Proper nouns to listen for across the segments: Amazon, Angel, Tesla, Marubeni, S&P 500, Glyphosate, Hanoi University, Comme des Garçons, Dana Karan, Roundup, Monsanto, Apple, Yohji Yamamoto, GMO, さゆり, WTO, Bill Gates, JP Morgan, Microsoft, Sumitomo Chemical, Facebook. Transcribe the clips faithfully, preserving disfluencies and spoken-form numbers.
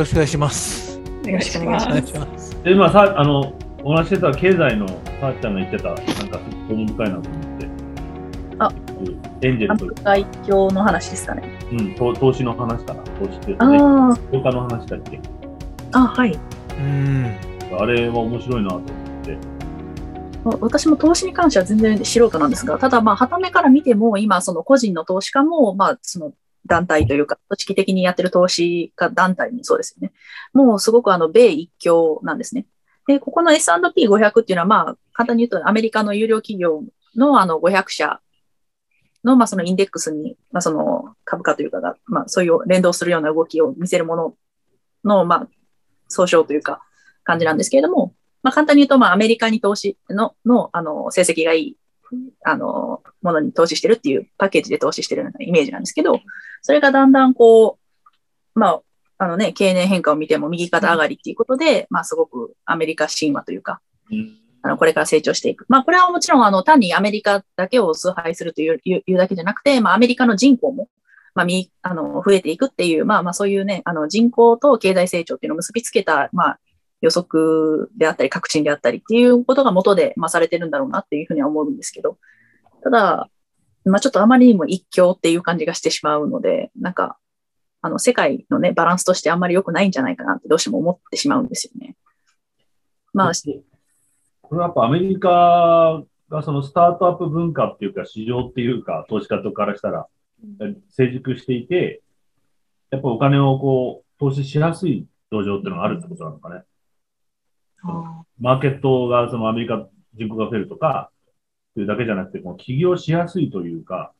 ろしくお願いします。よろしくお願いします。で、今さ、あのお話してた経済のさあちゃんが言ってた、なんか興味深いなと思って。あ、エンジェルという。海峡の話ですかね。うん、投、投資の話かな。投資っていうかね。投下の話だっけ。あ、はい。うん。あれは面白いなと思って。私も投資に関しては全然素人なんですが、ただまあ、はためから見ても、今、その個人の投資家も、まあ、その団体というか、組織的にやってる投資家団体もそうですよね。もうすごくあの、米一強なんですね。で、ここの エスアンドピーごひゃく っていうのは、まあ、簡単に言うと、アメリカの優良企業のあの、ごひゃくしゃの、まあ、そのインデックスに、まあ、その株価というかが、まあ、そういう連動するような動きを見せるものの、まあ、総称というか、感じなんですけれども、まあ、簡単に言うと、まあ、アメリカに投資の、の、あの、成績がいい、あの、ものに投資してるっていうパッケージで投資してるようなイメージなんですけど、それがだんだんこう、まあ、あのね、経年変化を見ても右肩上がりっていうことで、まあ、すごくアメリカ神話というか、あの、これから成長していく。まあ、これはもちろん、あの、単にアメリカだけを崇拝するという、いうだけじゃなくて、まあ、アメリカの人口も、まあ、み、あの、増えていくっていう、まあ、まあ、そういうね、あの、人口と経済成長っていうのを結びつけた、まあ、予測であったり、確信であったりっていうことが元で、まあ、されてるんだろうなっていうふうには思うんですけど、ただ、まあ、ちょっとあまりにも一強っていう感じがしてしまうので、なんか、あの、世界のね、バランスとしてあんまり良くないんじゃないかなってどうしても思ってしまうんですよね。まあ、これはやっぱアメリカがそのスタートアップ文化っていうか、市場っていうか、投資家とからしたら、成熟していて、やっぱお金をこう、投資しやすい土壌っていうのがあるってことなのかね。マーケットがそのアメリカ人口が増えるとかというだけじゃなくて、もう起業しやすいというか、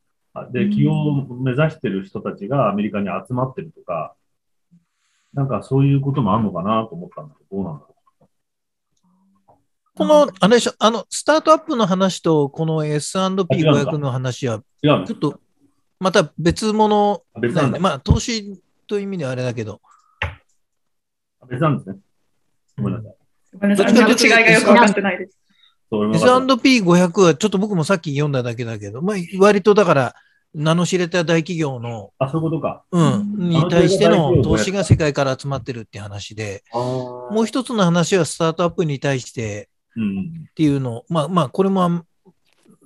で、起業を目指してる人たちがアメリカに集まってるとか、なんかそういうこともあるのかなと思ったんだけど、どうなんだろう。この、あれでしょ、あの、スタートアップの話と、この エスアンドピーごひゃく の話は、ちょっと、また別物、別なんだ、まあ、投資という意味ではあれだけど。別なんですね。ごめんなさい。ごめんなさい。違いがよく分かってないです。エスアンドピーごひゃく はちょっと僕もさっき読んだだけだけど、まあ、割とだから、名の知れた大企業の、あ、そういうことか。うん。に対しての投資が世界から集まってるって話で、もう一つの話はスタートアップに対してっていうのを、うん、まあまあ、これも、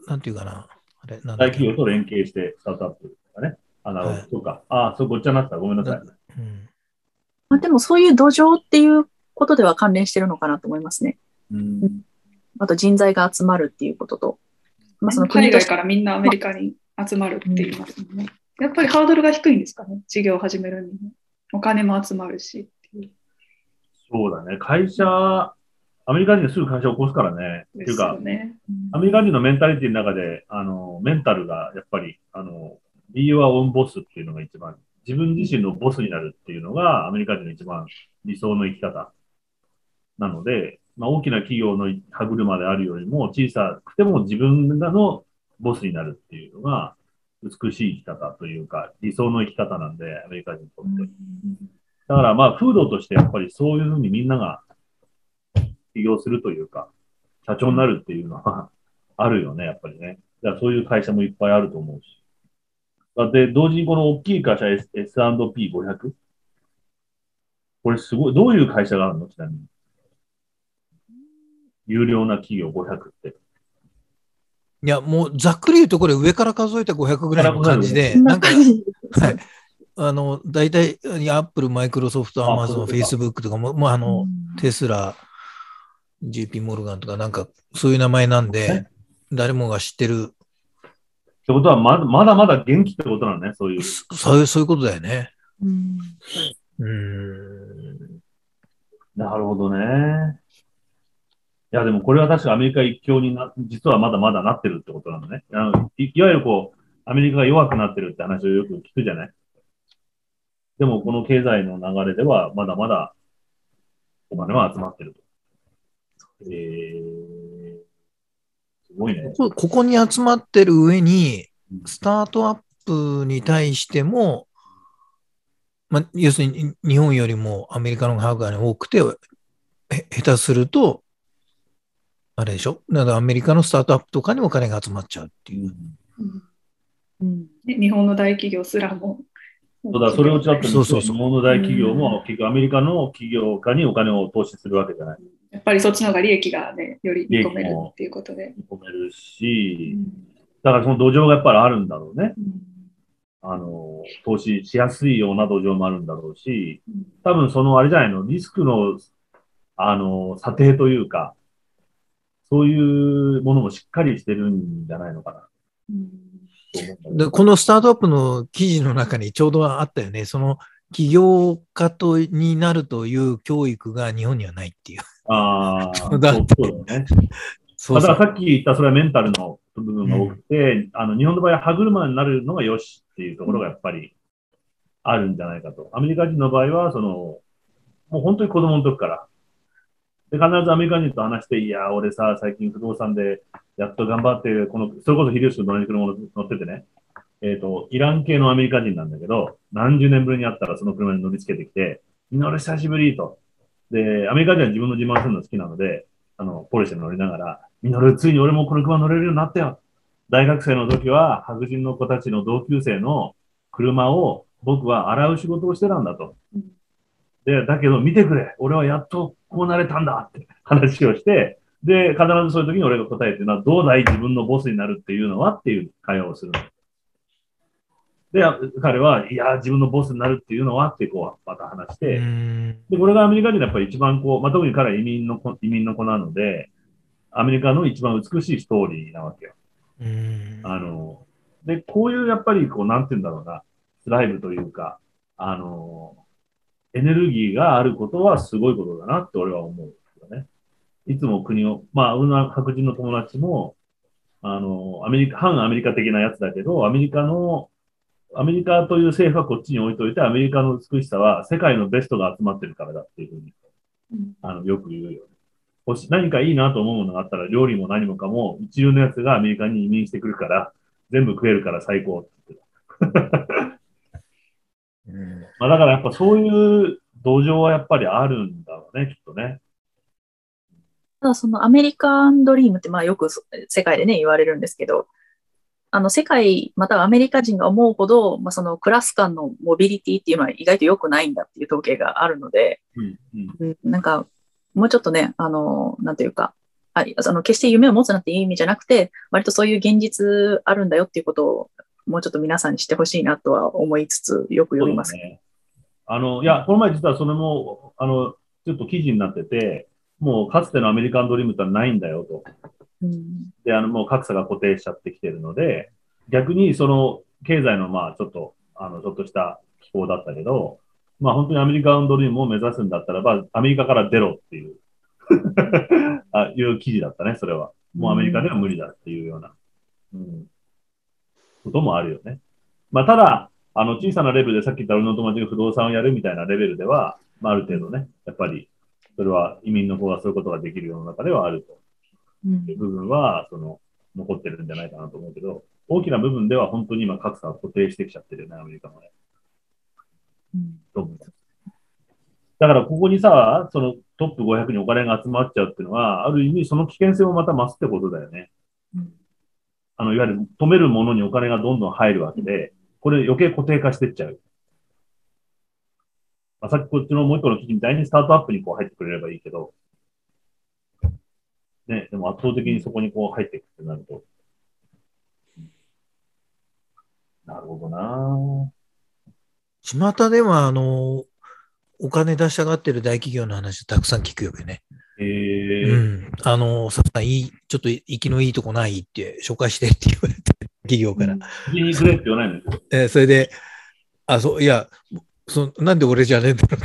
なんていうかな。あれなんだっけ。大企業と連携してスタートアップとかね。あ、なるほど。はい、そうか。あ、そう、ごっちゃになった。ごめんなさい。うん。まあ、でもそういう土壌っていうことでは関連してるのかなと思いますね。うん、あと人材が集まるっていうことと、まあ、その国として海外からみんなアメリカに集まるって言いますもんね。うん、やっぱりハードルが低いんですかね。事業を始めるにもお金も集まるしっていう。そうだね。会社アメリカ人ですぐ会社を起こすからね。っていうか、うん、アメリカ人のメンタリティの中であのメンタルがやっぱりあの Be your own boss っていうのが一番、自分自身のボスになるっていうのがアメリカ人の一番理想の生き方。なので、まあ、大きな企業の歯車であるよりも小さくても自分がのボスになるっていうのが美しい生き方というか理想の生き方なんで、アメリカ人にとって。だからまあ風土としてやっぱりそういうふうにみんなが起業するというか社長になるっていうのはあるよね、やっぱりね。だからそういう会社もいっぱいあると思うし。で、同時にこの大きい会社 エスアンドピーごひゃく これすごい、どういう会社があるのちなみに。有料な企業ごひゃくって。いや、もうざっくり言うとこれ上から数えてごひゃくぐらいの感じで、なんか、はい。あの、大体、アップル、マイクロソフト、アマゾン、フェイスブックとかも、もうあの、テスラ、ジェーピー モルガンとかなんか、そういう名前なんで、誰もが知ってる。ってことはまだ、まだまだ元気ってことなのね、そういう。そういう、そういうことだよね。うん。うん。なるほどね。いやでもこれは確かアメリカ一強にな、実はまだまだなってるってことなのね。あの、いわゆるこう、アメリカが弱くなってるって話をよく聞くじゃない。でもこの経済の流れではまだまだお金は集まってると。えー、すごいね。ここ、ここに集まってる上に、スタートアップに対しても、まあ、要するに日本よりもアメリカの方が多くて、下手すると、あれでしょ、だからアメリカのスタートアップとかにお金が集まっちゃうっていう、うんうん、日本の大企業すらもそうだ、それをちらっと見て、日本の大企業も結局アメリカの企業家にお金を投資するわけじゃない。やっぱりそっちの方が利益が、ね、より見込めるっていうことで。見込めるし、うん、だからその土壌がやっぱりあるんだろうね。うん、あの、投資しやすいような土壌もあるんだろうし、多分そのあれじゃないの、リスクの、あの、査定というか、そういうものもしっかりしてるんじゃないのかな。うんでこのスタートアップの記事の中にちょうどあったよね。その起業家とになるという教育が日本にはないっていう。ああ、だってそうだね。そうそう。だからさっき言ったそれはメンタルの部分が多くて、うん、あの日本の場合は歯車になるのがよしっていうところがやっぱりあるんじゃないかと。アメリカ人の場合はそのもう本当に子供の時からで必ずアメリカ人と話していや俺さ最近不動産でやっと頑張って、この、それこそ秀吉君の車に乗っててね、えっと、イラン系のアメリカ人なんだけど、何十年ぶりに会ったらその車に乗りつけてきて、みんな俺久しぶりと。で、アメリカ人は自分の自慢するの好きなので、あの、ポルシェに乗りながら、みんな俺ついに俺もこの車乗れるようになったよ。大学生の時は白人の子たちの同級生の車を僕は洗う仕事をしてたんだと。で、だけど見てくれ、俺はやっとこうなれたんだって話をして、で、必ずそういう時に俺が答えてるのは、どうだい自分のボスになるっていうのはっていう会話をするの。で、彼は、いや、自分のボスになるっていうのはってこう、また話して、で、これがアメリカ人やっぱり一番こう、まあ、特に彼は移民の子、移民の子なので、アメリカの一番美しいストーリーなわけよ。うーんあの、で、こういうやっぱりこう、なんて言うんだろうな、スライブというか、あの、エネルギーがあることはすごいことだなって俺は思うよね。いつも国を、まあ、俺の白人の友達も、あの、アメリカ、反アメリカ的なやつだけど、アメリカの、アメリカという政府はこっちに置いといて、アメリカの美しさは世界のベストが集まってるからだっていうふうに、あの、よく言うよね。星、何かいいなと思うものがあったら、料理も何もかも、一流のやつがアメリカに移民してくるから、全部食えるから最高って言ってた。まあだからやっぱそういう土壌はやっぱりあるんだろうね、きっとね。ただそのアメリカンドリームってまあよく世界でね言われるんですけど、あの世界またはアメリカ人が思うほど、まあ、そのクラス間のモビリティっていうのは意外と良くないんだっていう統計があるので、うんうん、なんかもうちょっとねあのなんていうかああの決して夢を持つなんていう意味じゃなくて割とそういう現実あるんだよっていうことをもうちょっと皆さんにしてほしいなとは思いつつよく読みますね。あのいやこの前実はそれもあのちょっと記事になってて。もうかつてのアメリカンドリームってのはないんだよと。うん、で、あの、もう格差が固定しちゃってきてるので、逆にその経済のまあちょっと、あの、ちょっとした気候だったけど、まあ本当にアメリカンドリームを目指すんだったらば、アメリカから出ろっていう、あいう記事だったね、それは。もうアメリカでは無理だっていうような、うん、こともあるよね。まあただ、あの小さなレベルでさっき言った俺の友達が不動産をやるみたいなレベルでは、まあある程度ね、やっぱり、それは移民の方がそういうことができる世の中ではあると、うん、いう部分はその残ってるんじゃないかなと思うけど、大きな部分では本当に今格差が固定してきちゃってるよね、アメリカもね。うん、だからここにさ、そのトップごひゃくにお金が集まっちゃうっていうのは、ある意味その危険性もまた増すってことだよね。うん、あのいわゆる止めるものにお金がどんどん入るわけで、これ余計固定化してっちゃう。さっきこっちのもう一個の記事みたいにスタートアップにこう入ってくれればいいけど、ね、でも圧倒的にそこにこう入っていくってなると。なるほどなぁ。巷では、あの、お金出したがってる大企業の話をたくさん聞くよね。えー、うん。あの、さっさん、いい、ちょっと生きのいいとこないって、紹介してって言われて、企業から。気にくれって言わないのよ。えー、それで、あ、そう、いや、そなんで俺じゃねえんだろ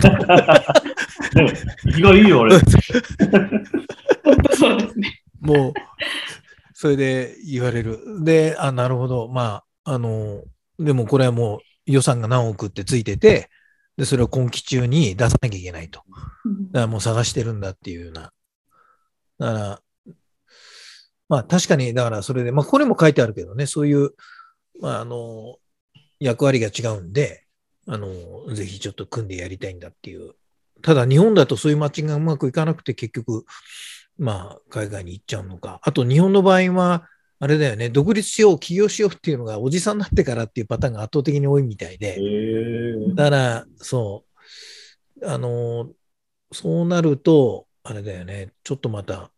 うでも、生きがいいよ、俺。本当そうですね。もう、それで言われる。で、あ、なるほど。まあ、あの、でもこれはもう予算が何億ってついてて、で、それを今期中に出さなきゃいけないと。だからもう探してるんだっていうような。だから、まあ確かに、だからそれで、まあこれも書いてあるけどね、そういう、まああの、役割が違うんで、あのぜひちょっと組んでやりたいんだっていう。ただ日本だとそういうマッチングがうまくいかなくて結局、まあ、海外に行っちゃうのか。あと日本の場合はあれだよね、独立しよう、起業しようっていうのがおじさんになってからっていうパターンが圧倒的に多いみたいで、だからそうあのそうなるとあれだよね、ちょっとまた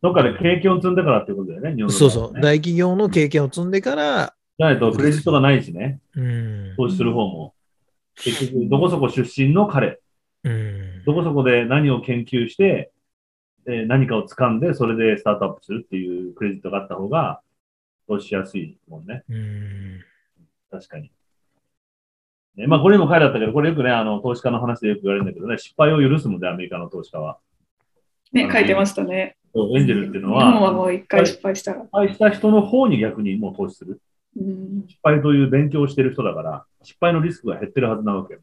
どっかで経験を積んでからってことだよね、日本のね。そうそう、大企業の経験を積んでからじゃないとクレジットがないしね、うん、投資する方も結局どこそこ出身の彼、うん、どこそこで何を研究して何かを掴んで、それでスタートアップするっていうクレジットがあった方が投資しやすいもんね。うん。確かに。ね、まあこれにも書いてあったけど、これよくね、あの、投資家の話でよく言われるんだけどね、失敗を許すもんで、アメリカの投資家は。ね、書いてましたね。エンジェルっていうのは、日本はもう一回失敗したら。失敗した人の方に逆にもう投資する。うん。失敗という勉強をしてる人だから、失敗のリスクが減ってるはずなわけ。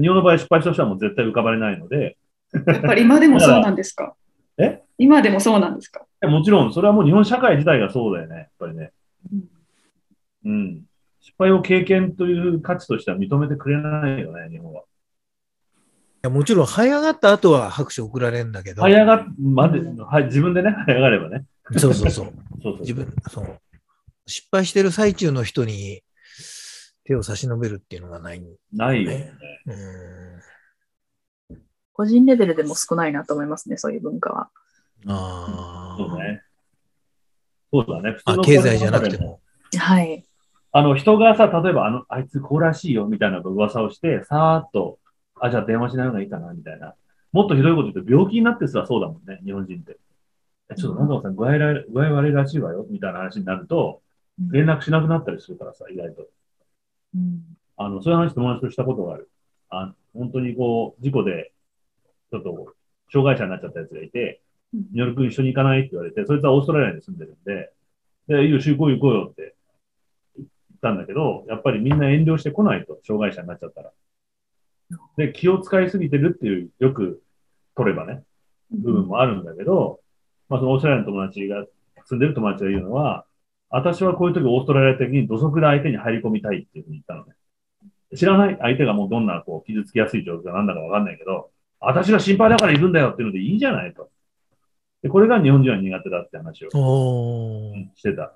日本の場合、失敗した人はもう絶対浮かばれないので、やっぱり今でもそうなんですか？え？今でもそうなんですか？もちろん、それはもう日本社会自体がそうだよね、やっぱりね。うん。うん、失敗を経験という価値としては認めてくれないよね、日本は。いやもちろん、這い上がった後は拍手送られるんだけど。這い上がっ、まで、はい、自分でね、這い上がればね。そうそうそう。そうそうそう自分、そう。失敗してる最中の人に手を差し伸べるっていうのがない、ね。ないよね。うん個人レベルでも少ないなと思いますね、そういう文化は。ああ、うん、そうね。そうだね。普通の経済じゃなくても。はい。あの、人がさ、例えば、あの、あいつこうらしいよ、みたいな噂をして、さーっと、あ、じゃあ電話しない方がいいかな、みたいな。もっとひどいこと言って、病気になってすらそうだもんね、日本人って。ちょっとなんとかさ、具合悪いらしいわよ、みたいな話になると、連絡しなくなったりするからさ、意外と。うん、あの、そういう話友達としたことがある。あの、本当にこう、事故で、ちょっと障害者になっちゃったやつがいて、ニョル君一緒に行かないって言われて、そいつはオーストラリアに住んでるんで、で、いいよ、行こうよ行こうよって言ったんだけど、やっぱりみんな遠慮してこないと、障害者になっちゃったら。で、気を使いすぎてるっていう、よく取ればね、部分もあるんだけど、まあそのオーストラリアの友達が、住んでる友達が言うのは、私はこういう時オーストラリア的に土足で相手に入り込みたいっていうふうに言ったのね。知らない相手がもうどんなこう傷つきやすい状況かなんだかわかんないけど、私が心配だから行くんだよっていうのでいいじゃないと。で、これが日本人は苦手だって話をしてた。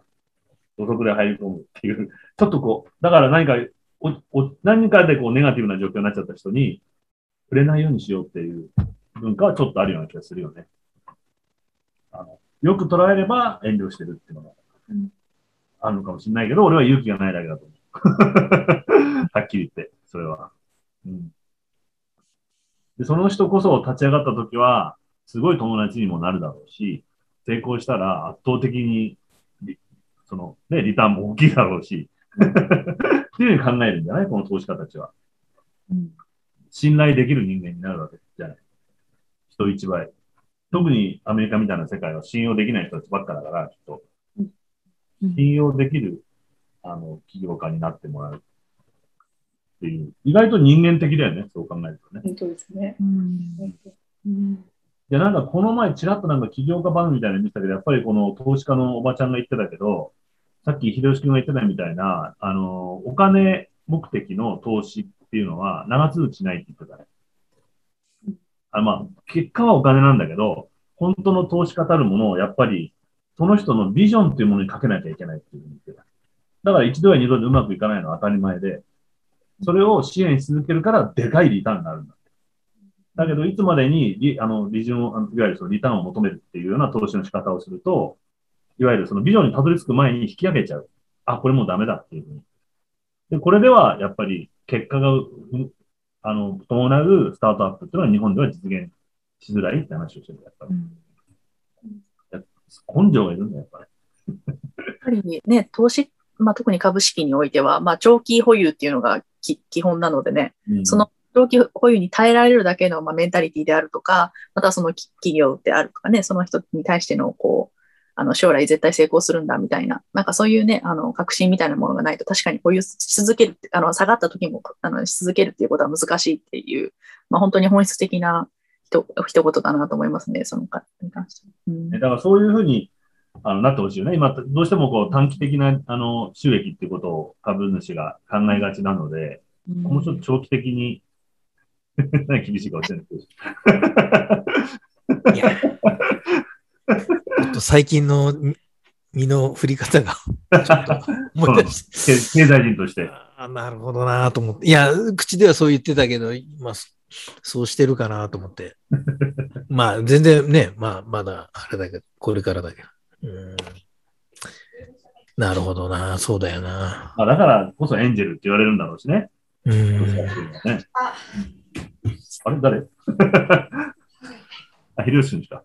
土足で入り込むっていう。ちょっとこう、だから何か、おお何かでこうネガティブな状況になっちゃった人に触れないようにしようっていう文化はちょっとあるような気がするよね。あのよく捉えれば遠慮してるっていうのがあるのかもしれないけど、俺は勇気がないだけだと思う。はっきり言って、それは。うんでその人こそ立ち上がったときは、すごい友達にもなるだろうし、成功したら圧倒的に、その、ね、リターンも大きいだろうし、っていうふうに考えるんじゃないこの投資家たちは。信頼できる人間になるわけじゃない。人一倍。特にアメリカみたいな世界は信用できない人たちばっかだから、きっと。信用できる、あの、起業家になってもらう。っていう意外と人間的だよね、そう考えるとね。本当ですね。うん。で、なんかこの前、ちらっとなんか起業家番組みたいなの見てたけど、やっぱりこの投資家のおばちゃんが言ってたけど、さっき秀吉君が言ってたみたいな、あの、お金目的の投資っていうのは長続きしないって言ってたね。あまあ、結果はお金なんだけど、本当の投資家たるものをやっぱり、その人のビジョンっていうものにかけなきゃいけないっていうふうに言ってた。だから一度や二度でうまくいかないのは当たり前で、それを支援し続けるから、でかいリターンになるんだって。だけど、いつまでにリ、あの、利潤を、いわゆるそのリターンを求めるっていうような投資の仕方をすると、いわゆるそのビジョンにたどり着く前に引き上げちゃう。あ、これもうダメだっていうふうに。で、これでは、やっぱり、結果が、あの、伴うスタートアップっていうのは日本では実現しづらいって話をしてる。やっぱり。うん、根性がいるんだ、やっぱり。やっぱりね、投資、まあ、特に株式においては、まあ、長期保有っていうのが、基本なのでね、うん、その長期保有に耐えられるだけの、まあ、メンタリティであるとか、またその企業であるとかね、その人に対しての、こう、あの将来絶対成功するんだみたいな、なんかそういうね、あの確信みたいなものがないと、確かに保有し続ける、あの下がった時もあのし続けるっていうことは難しいっていう、まあ、本当に本質的なひと一言だなと思いますね、その方に関して、うん。だからそういうふうにあのなってほしいよね。今、どうしてもこう短期的なあの収益っていうことを株主が考えがちなので、うん、もうちょっと長期的に、何厳しいか落ちないけど。いや、ちょっと最近の身の振り方がちょっと思い出して、経済人としてあ、なるほどなと思って、いや口ではそう言ってたけど、まあそうしてるかなと思って、まあ全然ね、まあまだあれだけどこれからだけど、うん、なるほどな、そうだよな、まあ、だからこそエンジェルって言われるんだろうしね。うんね、あれ誰？あ、秀吉君ですか。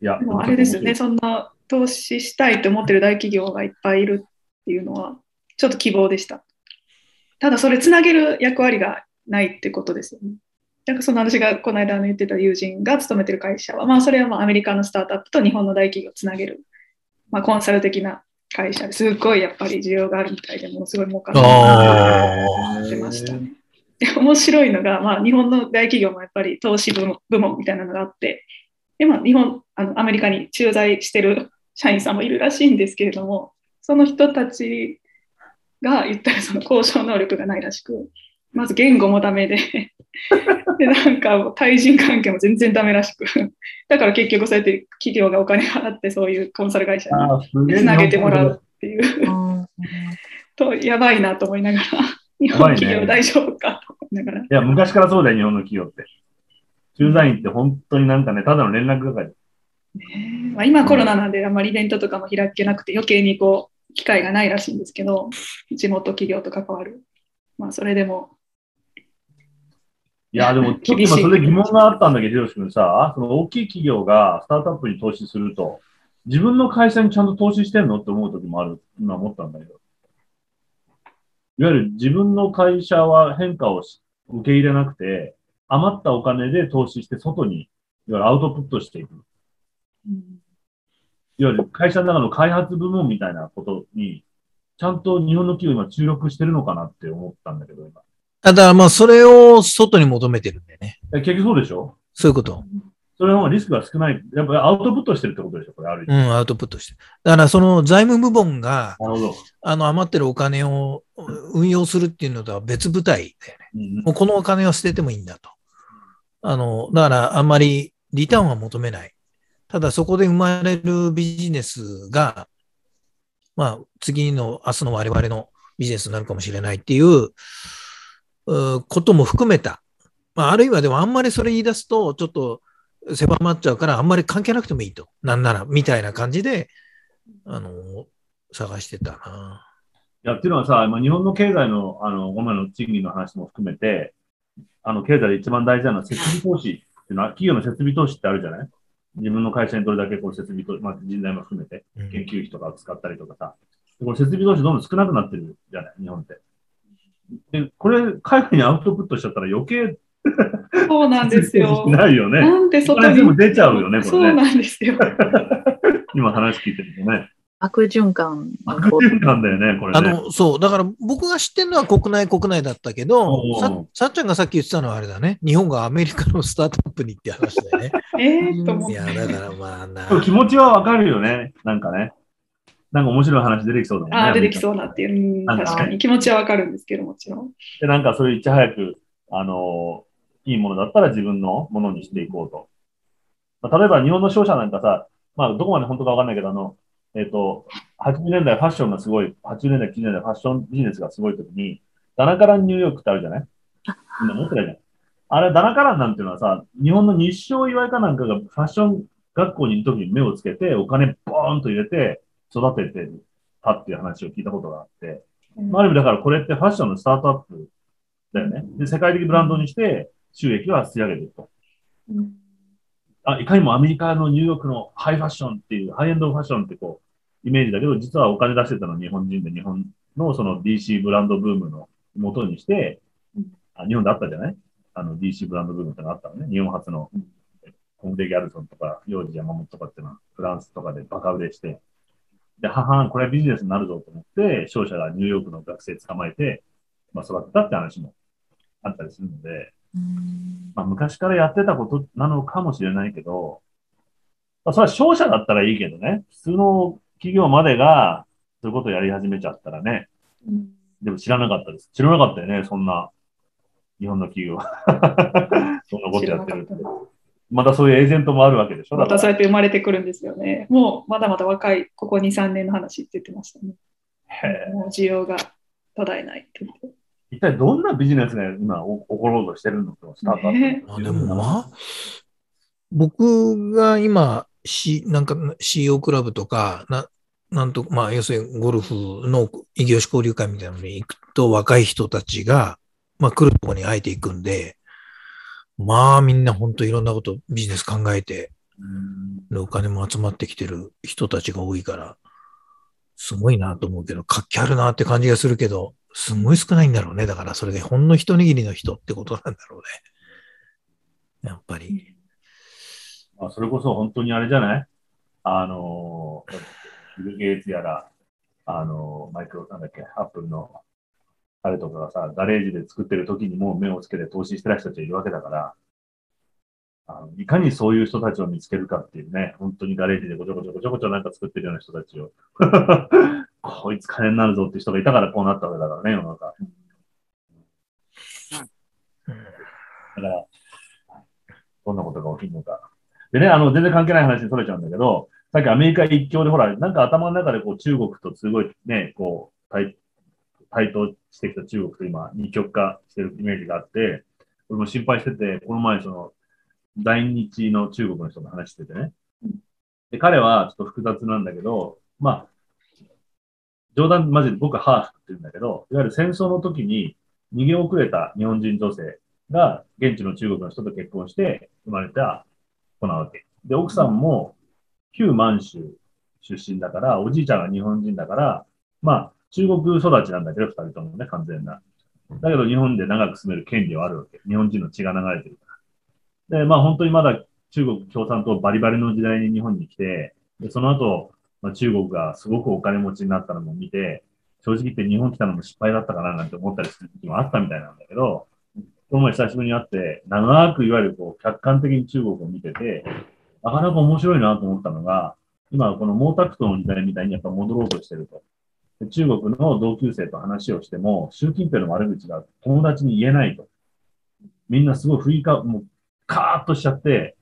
いや、でもあれですよね、そんな投資したいと思ってる大企業がいっぱいいるっていうのはちょっと希望でした。ただそれつなげる役割がないってことですよね。なんかその私がこの間言ってた友人が勤めてる会社は、まあ、それはまあアメリカのスタートアップと日本の大企業をつなげる、まあ、コンサル的な会社ですごいやっぱり需要があるみたいで、ものすごい儲かるなってましたね。面白いのが、まあ、日本の大企業もやっぱり投資部門みたいなのがあって、で、まあ、日本あのアメリカに駐在してる社員さんもいるらしいんですけれども、その人たちが言ったらその交渉能力がないらしく、まず言語もダメでで、なんか対人関係も全然ダメらしく、だから結局そうやって企業がお金払ってそういうコンサル会社につなげてもらうっていうと、やばいなと思いながら、日本企業大丈夫かと思いながら、ね、いや昔からそうだよ、日本の企業って駐在員って本当になんかね、ただの連絡係、ね、まあ、今コロナなんであんまりイベントとかも開けなくて余計にこう機会がないらしいんですけど、地元企業と関わる、まあそれでもいやでもちょっと今それで疑問があったんだけど、ひろし君さ、その大きい企業がスタートアップに投資すると自分の会社にちゃんと投資してんのって思う時もある、今思ったんだけど、いわゆる自分の会社は変化を受け入れなくて余ったお金で投資して外にいわゆるアウトプットしていく、うん、いわゆる会社の中の開発部門みたいなことにちゃんと日本の企業今注力してるのかなって思ったんだけど、今ただまあそれを外に求めてるんだよね。結局そうでしょ、そういうこと。それの方がリスクが少ない、やっぱりアウトプットしてるってことでしょ、これある意味。うん、アウトプットしてる。だからその財務部門があの余ってるお金を運用するっていうのとは別部隊だよね、うんうん、もうこのお金は捨ててもいいんだと。あのだからあんまりリターンは求めない。ただそこで生まれるビジネスが、まあ、次の明日の我々のビジネスになるかもしれないっていうことも含めた、まあ、あるいはでもあんまりそれ言い出すとちょっと狭まっちゃうから、あんまり関係なくてもいいと、なんならみたいな感じであの探してたな。いやっていうのはさ、今日本の経済のあの今の賃金の話も含めて、あの経済で一番大事なのは設備投資っていうのは、企業の設備投資ってあるじゃない。自分の会社にどれだけこう設備投資、まあ、人材も含めて研究費とかを使ったりとかさ、うん、これ設備投資どんどん少なくなってるじゃない日本って。でこれ海外にアウトプットしちゃったら余計そうなんですよ。ないよね。なんで外にも出ちゃうよね。これね、そうなんですよ。今話聞いてるとね。悪循環。悪循環だよね、これね。あの、そう。だから僕が知ってるのは国内国内だったけど、さ、さっちゃんがさっき言ってたのはあれだね。日本がアメリカのスタートアップにって話だよね。えーっと思って。いや、だからまあな。気持ちはわかるよね。なんかね。なんか面白い話出てきそうだもんね。ああ、出てきそうなっていう。確かに。気持ちはわかるんですけど、もちろん。で、なんかそれいち早く、あの、いいものだったら自分のものにしていこうと。まあ、例えば日本の商社なんかさ、まあどこまで本当かわかんないけど、あの、えっと、はちじゅうねんだいファッションがすごい、はちじゅうねんだい、きゅうじゅうねんだいファッションビジネスがすごいときに、ダナカランニューヨークってあるじゃない？みんな持ってないじゃん。あれ、ダナカランなんていうのはさ、日本の日商岩井かなんかがファッション学校にいるときに目をつけて、お金ボーンと入れて育ててたっていう話を聞いたことがあって、うん、ある意味だからこれってファッションのスタートアップだよね。で、世界的ブランドにして収益は吸い上げていくと。うん、あ、いかにもアメリカのニューヨークのハイファッションっていう、ハイエンドファッションってこう、イメージだけど、実はお金出してたのは日本人で、日本のその ディーシー ブランドブームの元にして、あ、日本であったじゃない？あの ディーシー ブランドブームってのがあったのね。日本初のコンデ・ギャルソンとか、ヨージ・ヤマモトとかっていうのは、フランスとかでバカ売れして、で、ははん、これはビジネスになるぞと思って、商社がニューヨークの学生捕まえて、まあ、育てたって話もあったりするので、まあ、昔からやってたことなのかもしれないけど、まあ、それは商社だったらいいけどね、普通の企業までがそういうことをやり始めちゃったらね、うん、でも知らなかったです。知らなかったよね、そんな日本の企業そんなことやってるって。またそういうエージェントもあるわけでしょ。またそうやって生まれてくるんですよね。もうまだまだ若い、ここに、さんねんの話って言ってましたね。へー。もう需要が途絶えないって言って。一体どんなビジネスが今起ころうとしてるのスタートアップ、ね、でもまあ僕が今、C、なんか シーイーオー クラブとか な, なんとまあ要するにゴルフの異業種交流会みたいなのに行くと若い人たちがまあ来るところに会えていくんで、まあみんな本当いろんなことビジネス考えて、うん、お金も集まってきてる人たちが多いからすごいなと思うけど、活気あるなって感じがするけど。すごい少ないんだろうね。だからそれでほんの一握りの人ってことなんだろうね。やっぱり。まあ、それこそ本当にあれじゃない？あの、ビル・ゲイツやら、あの、マイクロ、なんだっけ、アップルの、あれとかがさ、ガレージで作ってる時にもう目をつけて投資してらっしゃる人たちがいるわけだから、あの、いかにそういう人たちを見つけるかっていうね、本当にガレージでごちょごちょごちょごちょなんか作ってるような人たちを。こいつ金になるぞって人がいたからこうなったわけだからね、世の中。だから、どんなことが起きるのか。でね、あの、全然関係ない話にそれちゃうんだけど、さっきアメリカ一強でほら、なんか頭の中でこう中国とすごいね、こう、対、対等してきた中国と今、二極化してるイメージがあって、俺も心配してて、この前その、在日の中国の人と話しててね。で、彼はちょっと複雑なんだけど、まあ、冗談マジで僕はハーフって言うんだけど、いわゆる戦争の時に逃げ遅れた日本人女性が現地の中国の人と結婚して生まれた子なわけ。で、奥さんも旧満州出身だから、おじいちゃんが日本人だから、まあ中国育ちなんだけど、二人ともね、完全な。だけど日本で長く住める権利はあるわけ。日本人の血が流れてるから。で、まあ本当にまだ中国共産党バリバリの時代に日本に来て、でその後、中国がすごくお金持ちになったのも見て、正直言って日本来たのも失敗だったかななんて思ったりする時もあったみたいなんだけど、この前久しぶりに会って、長くいわゆるこう客観的に中国を見てて、なかなか面白いなと思ったのが、今この毛沢東の時代みたいにやっぱ戻ろうとしてると。で中国の同級生と話をしても、習近平の悪口が友達に言えないと。みんなすごい不意か、もうカーッとしちゃって、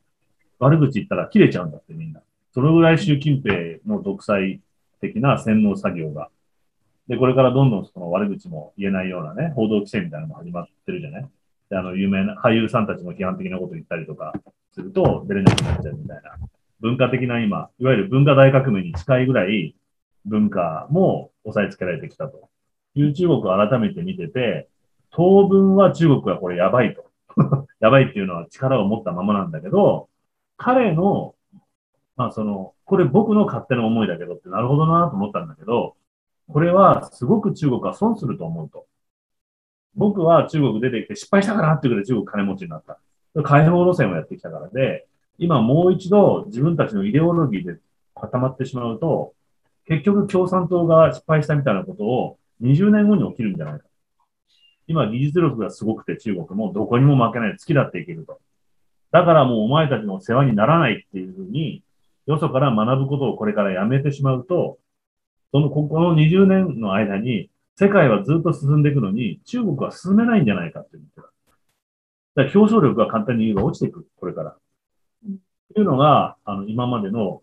悪口言ったら切れちゃうんだってみんな。それぐらい習近平の独裁的な洗脳作業が。で、これからどんどんその悪口も言えないようなね、報道規制みたいなのも始まってるじゃない？で、あの、有名な俳優さんたちも批判的なこと言ったりとかすると出れなくなっちゃうみたいな。文化的な今、いわゆる文化大革命に近いぐらい文化も抑えつけられてきたと。いう中国を改めて見てて、当分は中国はこれやばいと。やばいっていうのは力を持ったままなんだけど、彼のまあその、これ僕の勝手な思いだけどってなるほどなと思ったんだけど、これはすごく中国は損すると思うと。僕は中国出てきて失敗したかなっていうぐらい中国金持ちになった。開放路線をやってきたからで、今もう一度自分たちのイデオロギーで固まってしまうと、結局共産党が失敗したみたいなことをにじゅうねんごに起きるんじゃないか。今技術力がすごくて中国もどこにも負けない。好きだっていけると。だからもうお前たちの世話にならないっていうふうに、よそから学ぶことをこれからやめてしまうと、その、ここのにじゅうねんの間に、世界はずっと進んでいくのに、中国は進めないんじゃないかって言ってた。だから表彰力が簡単に言えば落ちていく、これから。うん、っていうのが、あの、今までの、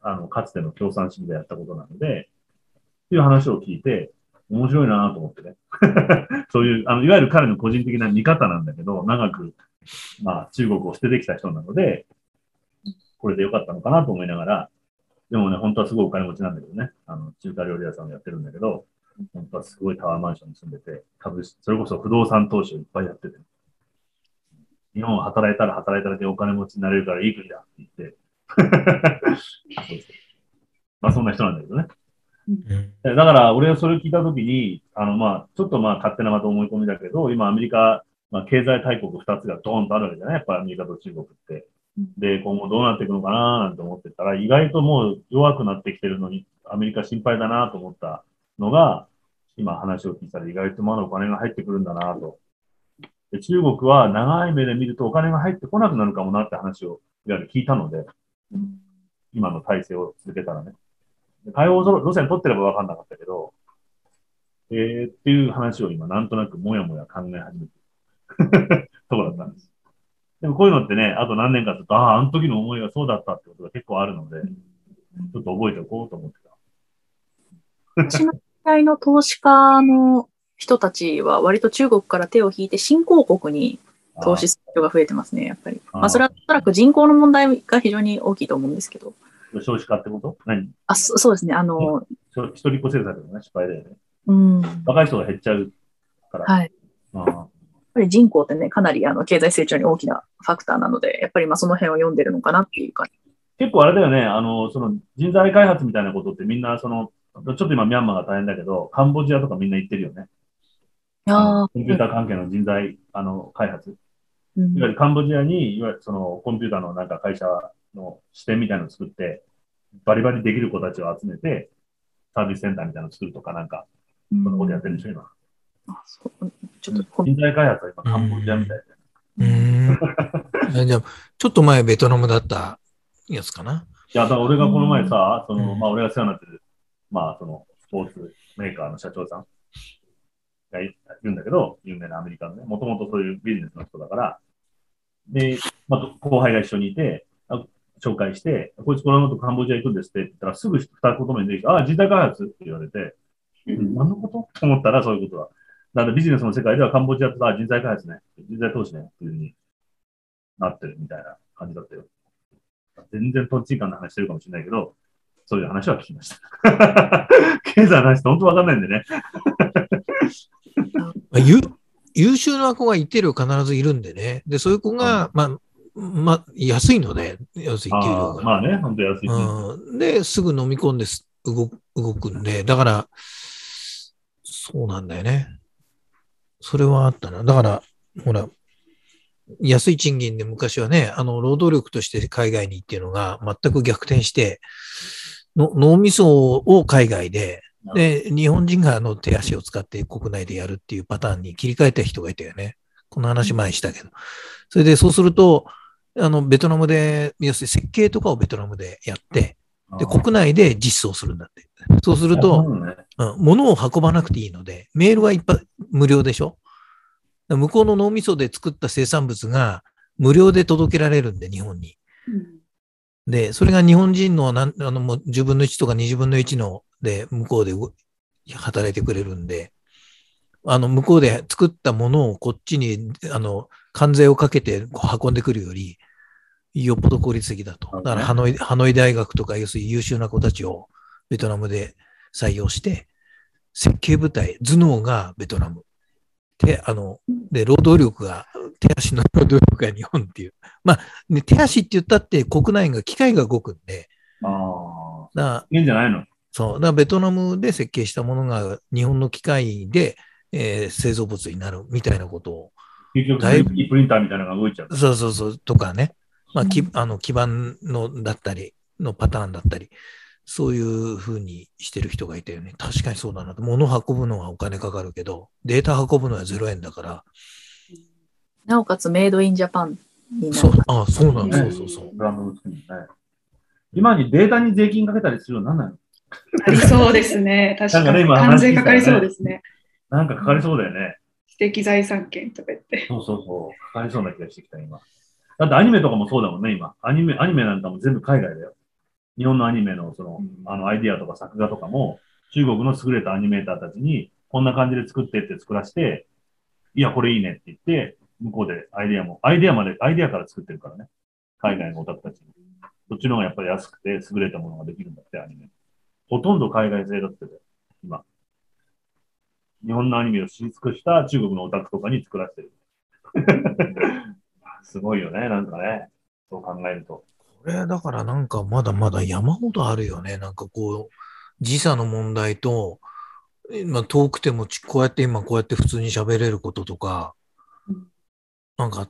あの、かつての共産主義でやったことなので、っていう話を聞いて、面白いなと思ってね。そういう、あの、いわゆる彼の個人的な見方なんだけど、長く、まあ、中国を捨ててきた人なので、これで良かったのかなと思いながら、でもね、本当はすごいお金持ちなんだけどね、あの、中華料理屋さんをやってるんだけど、本当はすごいタワーマンションに住んでて、株式、それこそ不動産投資をいっぱいやってて、日本は働いたら働いただけお金持ちになれるからいい国だって言って、まあそんな人なんだけどね。だから俺はそれを聞いたときに、あの、まあ、ちょっとまあ勝手なまた思い込みだけど、今アメリカ、まあ経済大国ふたつがドーンとあるわけじゃない？やっぱりアメリカと中国って。で、今後どうなっていくのかななんて思ってたら、意外ともう弱くなってきてるのに、アメリカ心配だなと思ったのが、今話を聞いたら意外とまだお金が入ってくるんだなと。で、中国は長い目で見るとお金が入ってこなくなるかもなって話を、いわゆる聞いたので、今の体制を続けたらね。開放路線取ってれば分かんなかったけど、えー、っていう話を今なんとなくもやもや考え始めてるところだったんです。でもこういうのってね、あと何年かすると、ああ、あの時の思いがそうだったってことが結構あるので、ちょっと覚えておこうと思ってた。私の世代の投資家の人たちは割と中国から手を引いて新興国に投資する人が増えてますね、やっぱり。あまあ、それはおそらく人口の問題が非常に大きいと思うんですけど。少子化ってこと？何？あ、そ、そうですね。あの、一人っ子政策のね、失敗だよね。うん。若い人が減っちゃうから。はい。ああ、やっぱり人口ってね、かなりあの経済成長に大きなファクターなので、やっぱりまあその辺を読んでるのかなっていうか。結構あれだよね、あの、その人材開発みたいなことってみんな、その、ちょっと今ミャンマーが大変だけど、カンボジアとかみんな行ってるよね。ああ。コンピューター関係の人材、うん、あの、開発。うん、いわゆるカンボジアに、いわゆるそのコンピューターのなんか会社の支店みたいなのを作って、バリバリできる子たちを集めて、サービスセンターみたいなのを作るとかなんか、そんなことやってるんでしょ、今。あ、そう。ちょっと。人材開発は今、カンボジアみたいな。うん。うんじゃあ、ちょっと前、ベトナムだったやつかな。いや、だから俺がこの前さ、その、まあ、俺が世話になってる、まあ、その、スポーツメーカーの社長さんがいるんだけど、有名なアメリカのね、もともとそういうビジネスの人だから、で、まあ、後輩が一緒にいて、紹介して、こいつこの後カンボジア行くんですって言ったら、すぐ二言目にできて、ああ、人材開発って言われて、うん、何のことと思ったら、そういうことは。だからビジネスの世界ではカンボジアって、ああ、人材開発ね、人材投資ね、っていう風になってるみたいな感じだったよ。全然トンチンカンの話してるかもしれないけど、そういう話は聞きました。経済の話って本当わかんないんでね。優, 優秀な子がいてる必ずいるんでね。で、そういう子が、まあ、ま、安いので、要するに給料が。まあね、本当安い、ねうん。で、すぐ飲み込んで 動, 動くんで、だから、そうなんだよね。それはあったな。だから、ほら、安い賃金で昔はね、あの、労働力として海外に行っていうのが全く逆転して、の脳みそを海外で、で、日本人があの手足を使って国内でやるっていうパターンに切り替えた人がいたよね。この話前にしたけど。それでそうすると、あの、ベトナムで、要するに設計とかをベトナムでやって、で、国内で実装するんだって。そうすると、うん、物を運ばなくていいので、メールはいっぱい無料でしょ？向こうの脳みそで作った生産物が無料で届けられるんで、日本に。うん、で、それが日本人のなん、あの、もうじゅうぶんのいちとかにじゅうぶんのいちので、向こうで働いてくれるんで、あの、向こうで作ったものをこっちに、あの、関税をかけて運んでくるより、よっぽど効率的だと。だからハノイ、ハノイ大学とか、要するに優秀な子たちをベトナムで採用して、設計部隊、頭脳がベトナム。で、あの、で、労働力が、手足の労働力が日本っていう。まあ、ね、手足って言ったって国内が、機械が動くんで。ああ。いいんじゃないの？そう。だからベトナムで設計したものが日本の機械で、えー、製造物になるみたいなことを。結局、プリンターみたいなのが動いちゃう。そうそうそう。とかね。まあ、き、あの、基盤のだったり、のパターンだったり。そういう風にしてる人がいたよね。確かにそうだなと。物を運ぶのはお金かかるけど、データ運ぶのはゼロえんだから。なおかつメイドインジャパンになる。そう、ああ、そうなんだ。そうそうそう。ブランドを作るんだね。今にデータに税金かけたりするのは何なの？ありそうですね。確かに。なんかね、今関税かかりそうですね。なんかかかりそうだよね。知的財産権とか言って。そうそうそう。かかりそうな気がしてきた、今。だってアニメとかもそうだもんね、今。アニメ、アニメなんかも全部海外だよ。日本のアニメのその、あのアイディアとか作画とかも、中国の優れたアニメーターたちに、こんな感じで作ってって作らせて、いや、これいいねって言って、向こうでアイディアも、アイディアまで、アイディアから作ってるからね。海外のオタクたちに。そっちの方がやっぱり安くて優れたものができるんだって、アニメ。ほとんど海外製だって、今。日本のアニメを知り尽くした中国のオタクとかに作らせてる。すごいよね、なんかね。そう考えると。これだからなんかまだまだ山ほどあるよね。なんかこう、時差の問題と、まあ、遠くてもこうやって今こうやって普通に喋れることとか、なんか、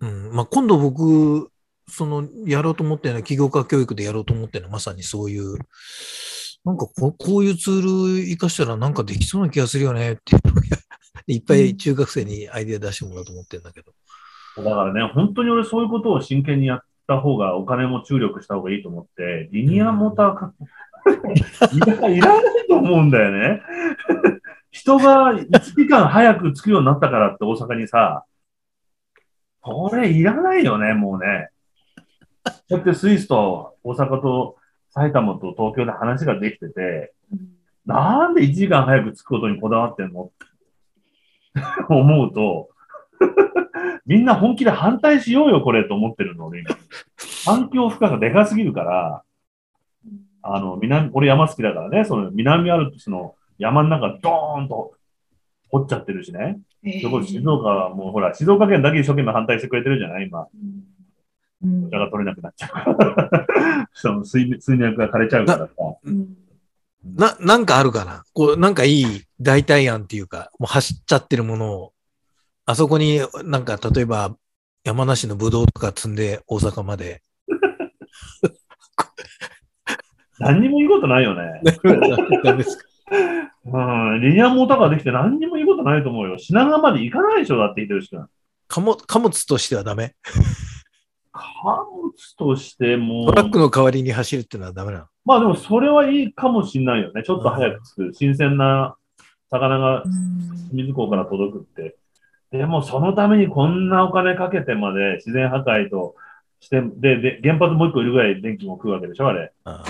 うん、まあ今度僕、そのやろうと思ってるのは、起業家教育でやろうと思ってるのはまさにそういう、なんかこう、こういうツール活かしたらなんかできそうな気がするよねっていうのをいっぱい中学生にアイデア出してもらおうと思ってるんだけど。だからね、本当に俺そういうことを真剣にやって、た方がお金も注力した方がいいと思って、リニアモーターか、うん、いらないと思うんだよね。人がいちじかん早く着くようになったからって大阪にさ、これいらないよね、もうね。だってスイスと大阪と埼玉と東京で話ができてて、なんでいちじかん早く着くことにこだわってんのって思うと、みんな本気で反対しようよ、これと思ってるので、今。環境負荷がでかすぎるから、あの、南、俺山好きだからね、その南アルプスの山の中ドーンと掘っちゃってるしね。そこ静岡はもうほら、静岡県だけ一生懸命反対してくれてるじゃない、今。お茶が取れなくなっちゃうから。その水脈が枯れちゃうからさ。な、なんかあるかな、こう、なんかいい代替案っていうか、もう走っちゃってるものを、あそこになんか例えば山梨のブドウとか積んで大阪まで。何にもいいことないよね。何ですかうん、リニアモーターができて何にもいいことないと思うよ。品川まで行かないでしょ、だって言ってるしか。貨物、貨物としてはダメ。貨物としてもトラックの代わりに走るってのはダメなの。まあでもそれはいいかもしれないよね。ちょっと早く着く。新鮮な魚が水港から届くって。でもそのためにこんなお金かけてまで自然破壊として、で、で原発もう一個いるぐらい電気も食うわけでしょ、あれ。あ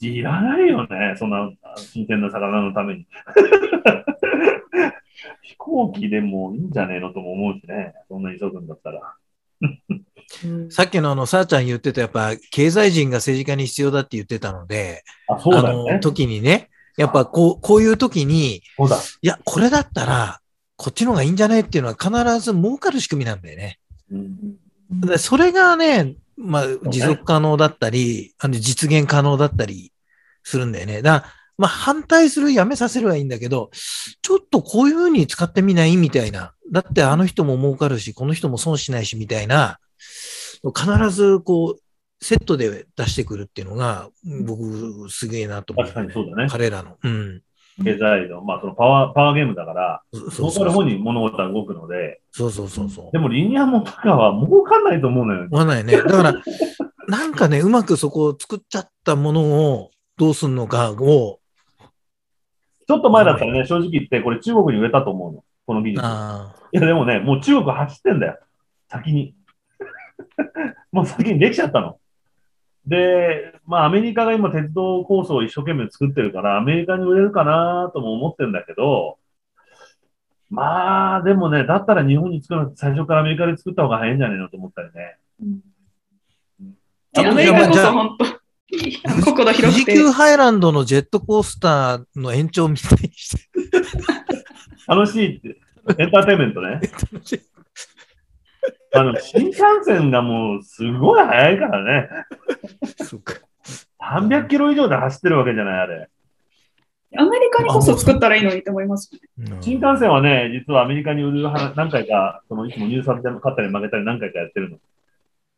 いらないよね、そんな新鮮な魚のために。飛行機でもいいんじゃねえのとも思うしね、そんな急ぐんだったら。さっきのあの、さあちゃん言ってた、やっぱ経済人が政治家に必要だって言ってたので、あ、そうだよね。あの時にね、やっぱこう、こういう時に、そうだ。いや、これだったら、こっちの方がいいんじゃねっていうのは必ず儲かる仕組みなんだよね。うん、でそれがね、まあ、持続可能だったり、あの実現可能だったりするんだよね。だから、まあ、反対する、やめさせるはいいんだけど、ちょっとこういうふうに使ってみないみたいな。だってあの人も儲かるし、この人も損しないしみたいな、必ずこう、セットで出してくるっていうのが、僕、すげえなと思って。確かにそうだね。彼らの。うん。経済の、まあ、そのパワー、パワーゲームだから、儲かる方に物事が動くので。そうそうそうそう。でも、リニアモーターは儲かんないと思うのよ。儲かんないね。だから、なんかね、うまくそこを作っちゃったものを、どうすんのかを。ちょっと前だったらね、正直言って、これ中国に植えたと思うの。この技術。いや、でもね、もう中国走ってんだよ。先に。もう先にできちゃったの。で、まあ、アメリカが今、鉄道構想を一生懸命作ってるから、アメリカに売れるかなとも思ってるんだけど、まあ、でもね、だったら日本に作るの、最初からアメリカで作った方が早いんじゃないのと思ったりね。うん、アメリカこそ本当、国土広くて。富士急ハイランドのジェットコースターの延長みたいにして。楽しいって、エンターテインメントね。あの新幹線がもうすごい速いからね。そうか。さんびゃくキロ以上で走ってるわけじゃない、あれ。アメリカにこそ作ったらいいのにって思います、ね。新幹線はね、実はアメリカに売る話、何回か、そのいつもニュースされて勝ったり負けたり何回かやってるの。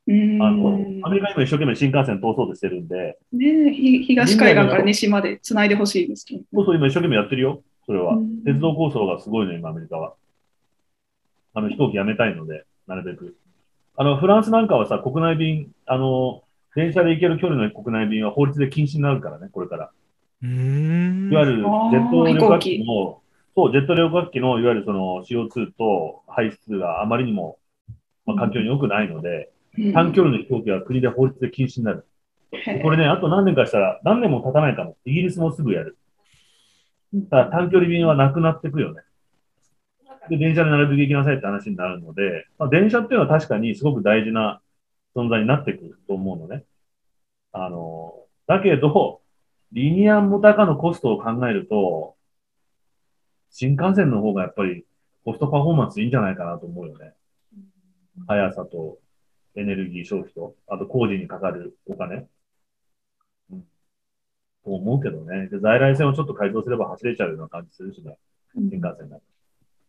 うんあのアメリカにも一生懸命新幹線通そうとしてるんで。ねえ、東海岸から西までつないでほしいですけど。そうそう、今一生懸命やってるよ、それは。鉄道構想がすごいの、ね、今、アメリカは。あの飛行機やめたいので。なるべくあのフランスなんかはさ、国内便、あの電車で行ける距離の国内便は法律で禁止になるからね、これから。うーんいわゆるジェット旅客機の、そう、ジェット旅客機のいわゆるその シーオーツー と排出があまりにも、まあ、環境に良くないので、うん、短距離の飛行機は国で法律で禁止になる。うん、これね、あと何年かしたら、何年も経たないかも、イギリスもすぐやる。だから短距離便はなくなってくよね。で電車で並べていきなさいって話になるので、まあ、電車っていうのは確かにすごく大事な存在になってくると思うのね。あの、だけど、リニアモーター化のコストを考えると、新幹線の方がやっぱりコストパフォーマンスいいんじゃないかなと思うよね。速さとエネルギー消費と、あと工事にかかるお金。うん。と思うけどね。で、在来線をちょっと改造すれば走れちゃうような感じするしね。新幹線だと。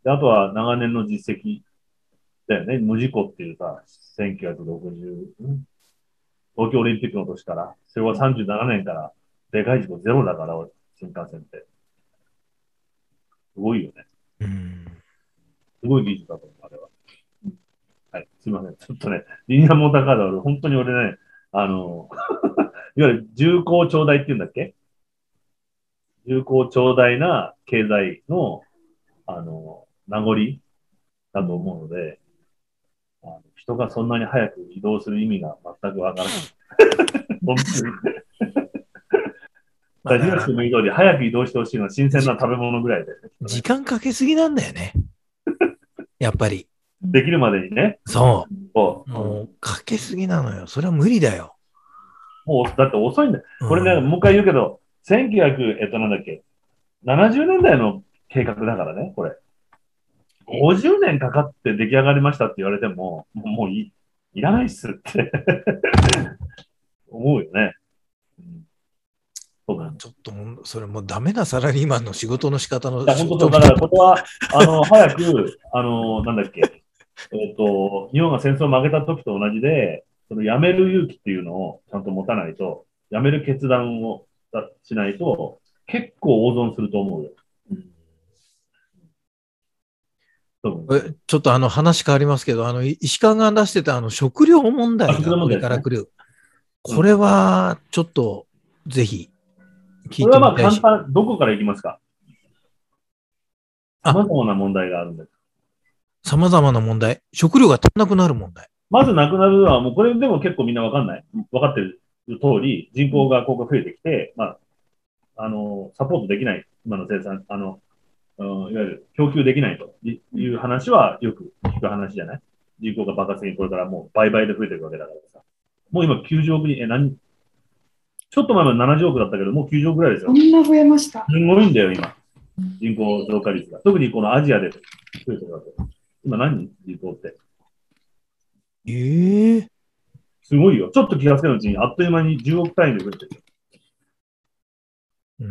であとは長年の実績だよね。無事故っていうさ、せんきゅうひゃくろくじゅう、うん、東京オリンピックの年から、それはさんじゅうななねんから、でかい事故ゼロだから、新幹線って。すごいよね。うん。すごい技術だと思う、あれは。うん、はい、すいません。ちょっとね、リニアモーターカードは、本当に俺ね、あの、いわゆる重工長大って言うんだっけ？重工長大な経済の、あの、名残だと思うので、人がそんなに早く移動する意味が全くわからない。本当に。東の移動で早く移動してほしいのは新鮮な食べ物ぐらいで、ね。時間かけすぎなんだよね。やっぱり。できるまでにね。そう。そうもうかけすぎなのよ。それは無理だよ。もうだって遅いんだよ。これね、うん、もう一回言うけど、せんきゅうひゃく、えっとなんだっけ、ななじゅうねんだいの計画だからね、これ。ごじゅうねんかかって出来上がりましたって言われても、もうい、いらないっすって思うよね。うん、そうだね。ちょっともう、それもうダメなサラリーマンの仕事の仕方の。いや、本当だから、これは、あの、早く、あの、なんだっけ、えっと、日本が戦争を負けた時と同じで、その辞める勇気っていうのをちゃんと持たないと、辞める決断をしないと、結構大損すると思うよ。えちょっとあの話変わりますけど、あの石川が出してたあの食料問題がこれから来る。これはちょっとぜひ聞いてみたいし。これはまあ簡単、どこからいきますか？さまざまな問題があるんです。さまざまな問題。食料が足らなくなる問題。まずなくなるのは、もうこれでも結構みんなわかんない。わかってる通り、人口がここが増えてきて、まあ、あの、サポートできない、今の生産、あの、いわゆる供給できないという話はよく聞く話じゃない？人口が爆発的にこれからもう倍々で増えていくわけだからさ。もう今きゅうじゅうおくに、え、何、ちょっと前までななじゅうおくだったけど、もうきゅうじゅうおくぐらいですよ。こんな増えました。すごいんだよ、今。人口増加率が。特にこのアジアで増えてるわけ。今何人人口って。えー、すごいよ。ちょっと気がつけるうちに、あっという間にじゅうおく単位で増えてる。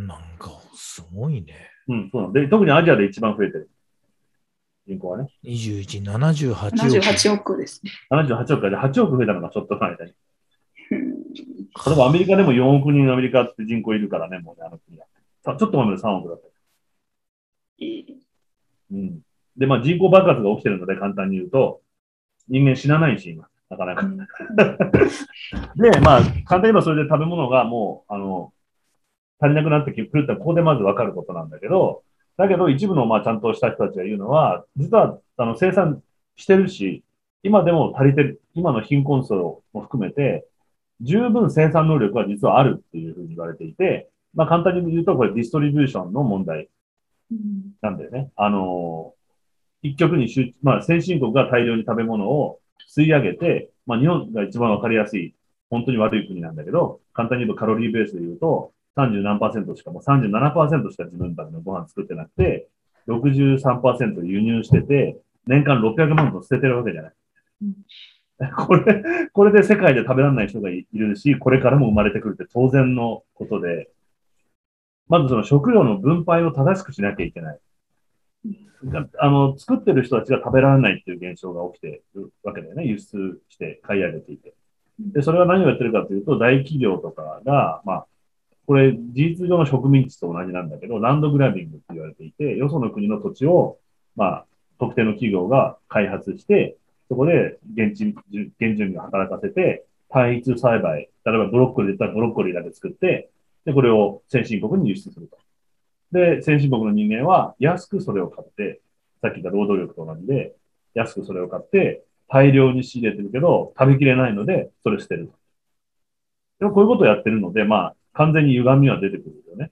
なんか、すごいね。うん、そうなんで、特にアジアで一番増えてる。人口はね。にじゅういち、ななじゅうはちおく。ななじゅうはちおくですね。ななじゅうはちおくではちおく増えたのがちょっと前だね。例えばアメリカでもよんおく人のアメリカって人口いるからね、もうね、あの国は。ちょっと前までさんおくだった。うん。で、まあ人口爆発が起きてるので、簡単に言うと、人間死なないし、今。なかなか。で、まあ、簡単に言えばそれで食べ物がもう、あの、足りなくなってくるってここでまず分かることなんだけど、だけど一部のまあちゃんとした人たちが言うのは、実はあの生産してるし、今でも足りてる、今の貧困層も含めて、十分生産能力は実はあるっていうふうに言われていて、まあ簡単に言うとこれディストリビューションの問題なんだよね。あの、一極に集中、まあ先進国が大量に食べ物を吸い上げて、まあ日本が一番分かりやすい、本当に悪い国なんだけど、簡単に言うとカロリーベースで言うと、さんじゅう何パーセントしかもう さんじゅうななパーセント しか自分たちのご飯作ってなくて、ろくじゅうさんパーセント 輸入してて、年間ろっぴゃくまんとん捨ててるわけじゃない。うん、これ、これで世界で食べられない人がいるし、これからも生まれてくるって当然のことで、まずその食料の分配を正しくしなきゃいけない。あの、作ってる人たちが食べられないっていう現象が起きてるわけだよね。輸出して買い上げていて。で、それは何をやってるかというと、大企業とかが、まあ、これ、事実上の植民地と同じなんだけど、ランドグラビングって言われていて、よその国の土地を、まあ、特定の企業が開発して、そこで現地、現住民を働かせて、単一栽培、例えばブロッコリーで言ったらブロッコリーだけ作って、で、これを先進国に輸出すると。で、先進国の人間は安くそれを買って、さっき言った労働力と同じで、安くそれを買って、大量に仕入れてるけど、食べきれないので、それ捨てると。でもこういうことをやってるので、まあ、完全に歪みは出てくるよね。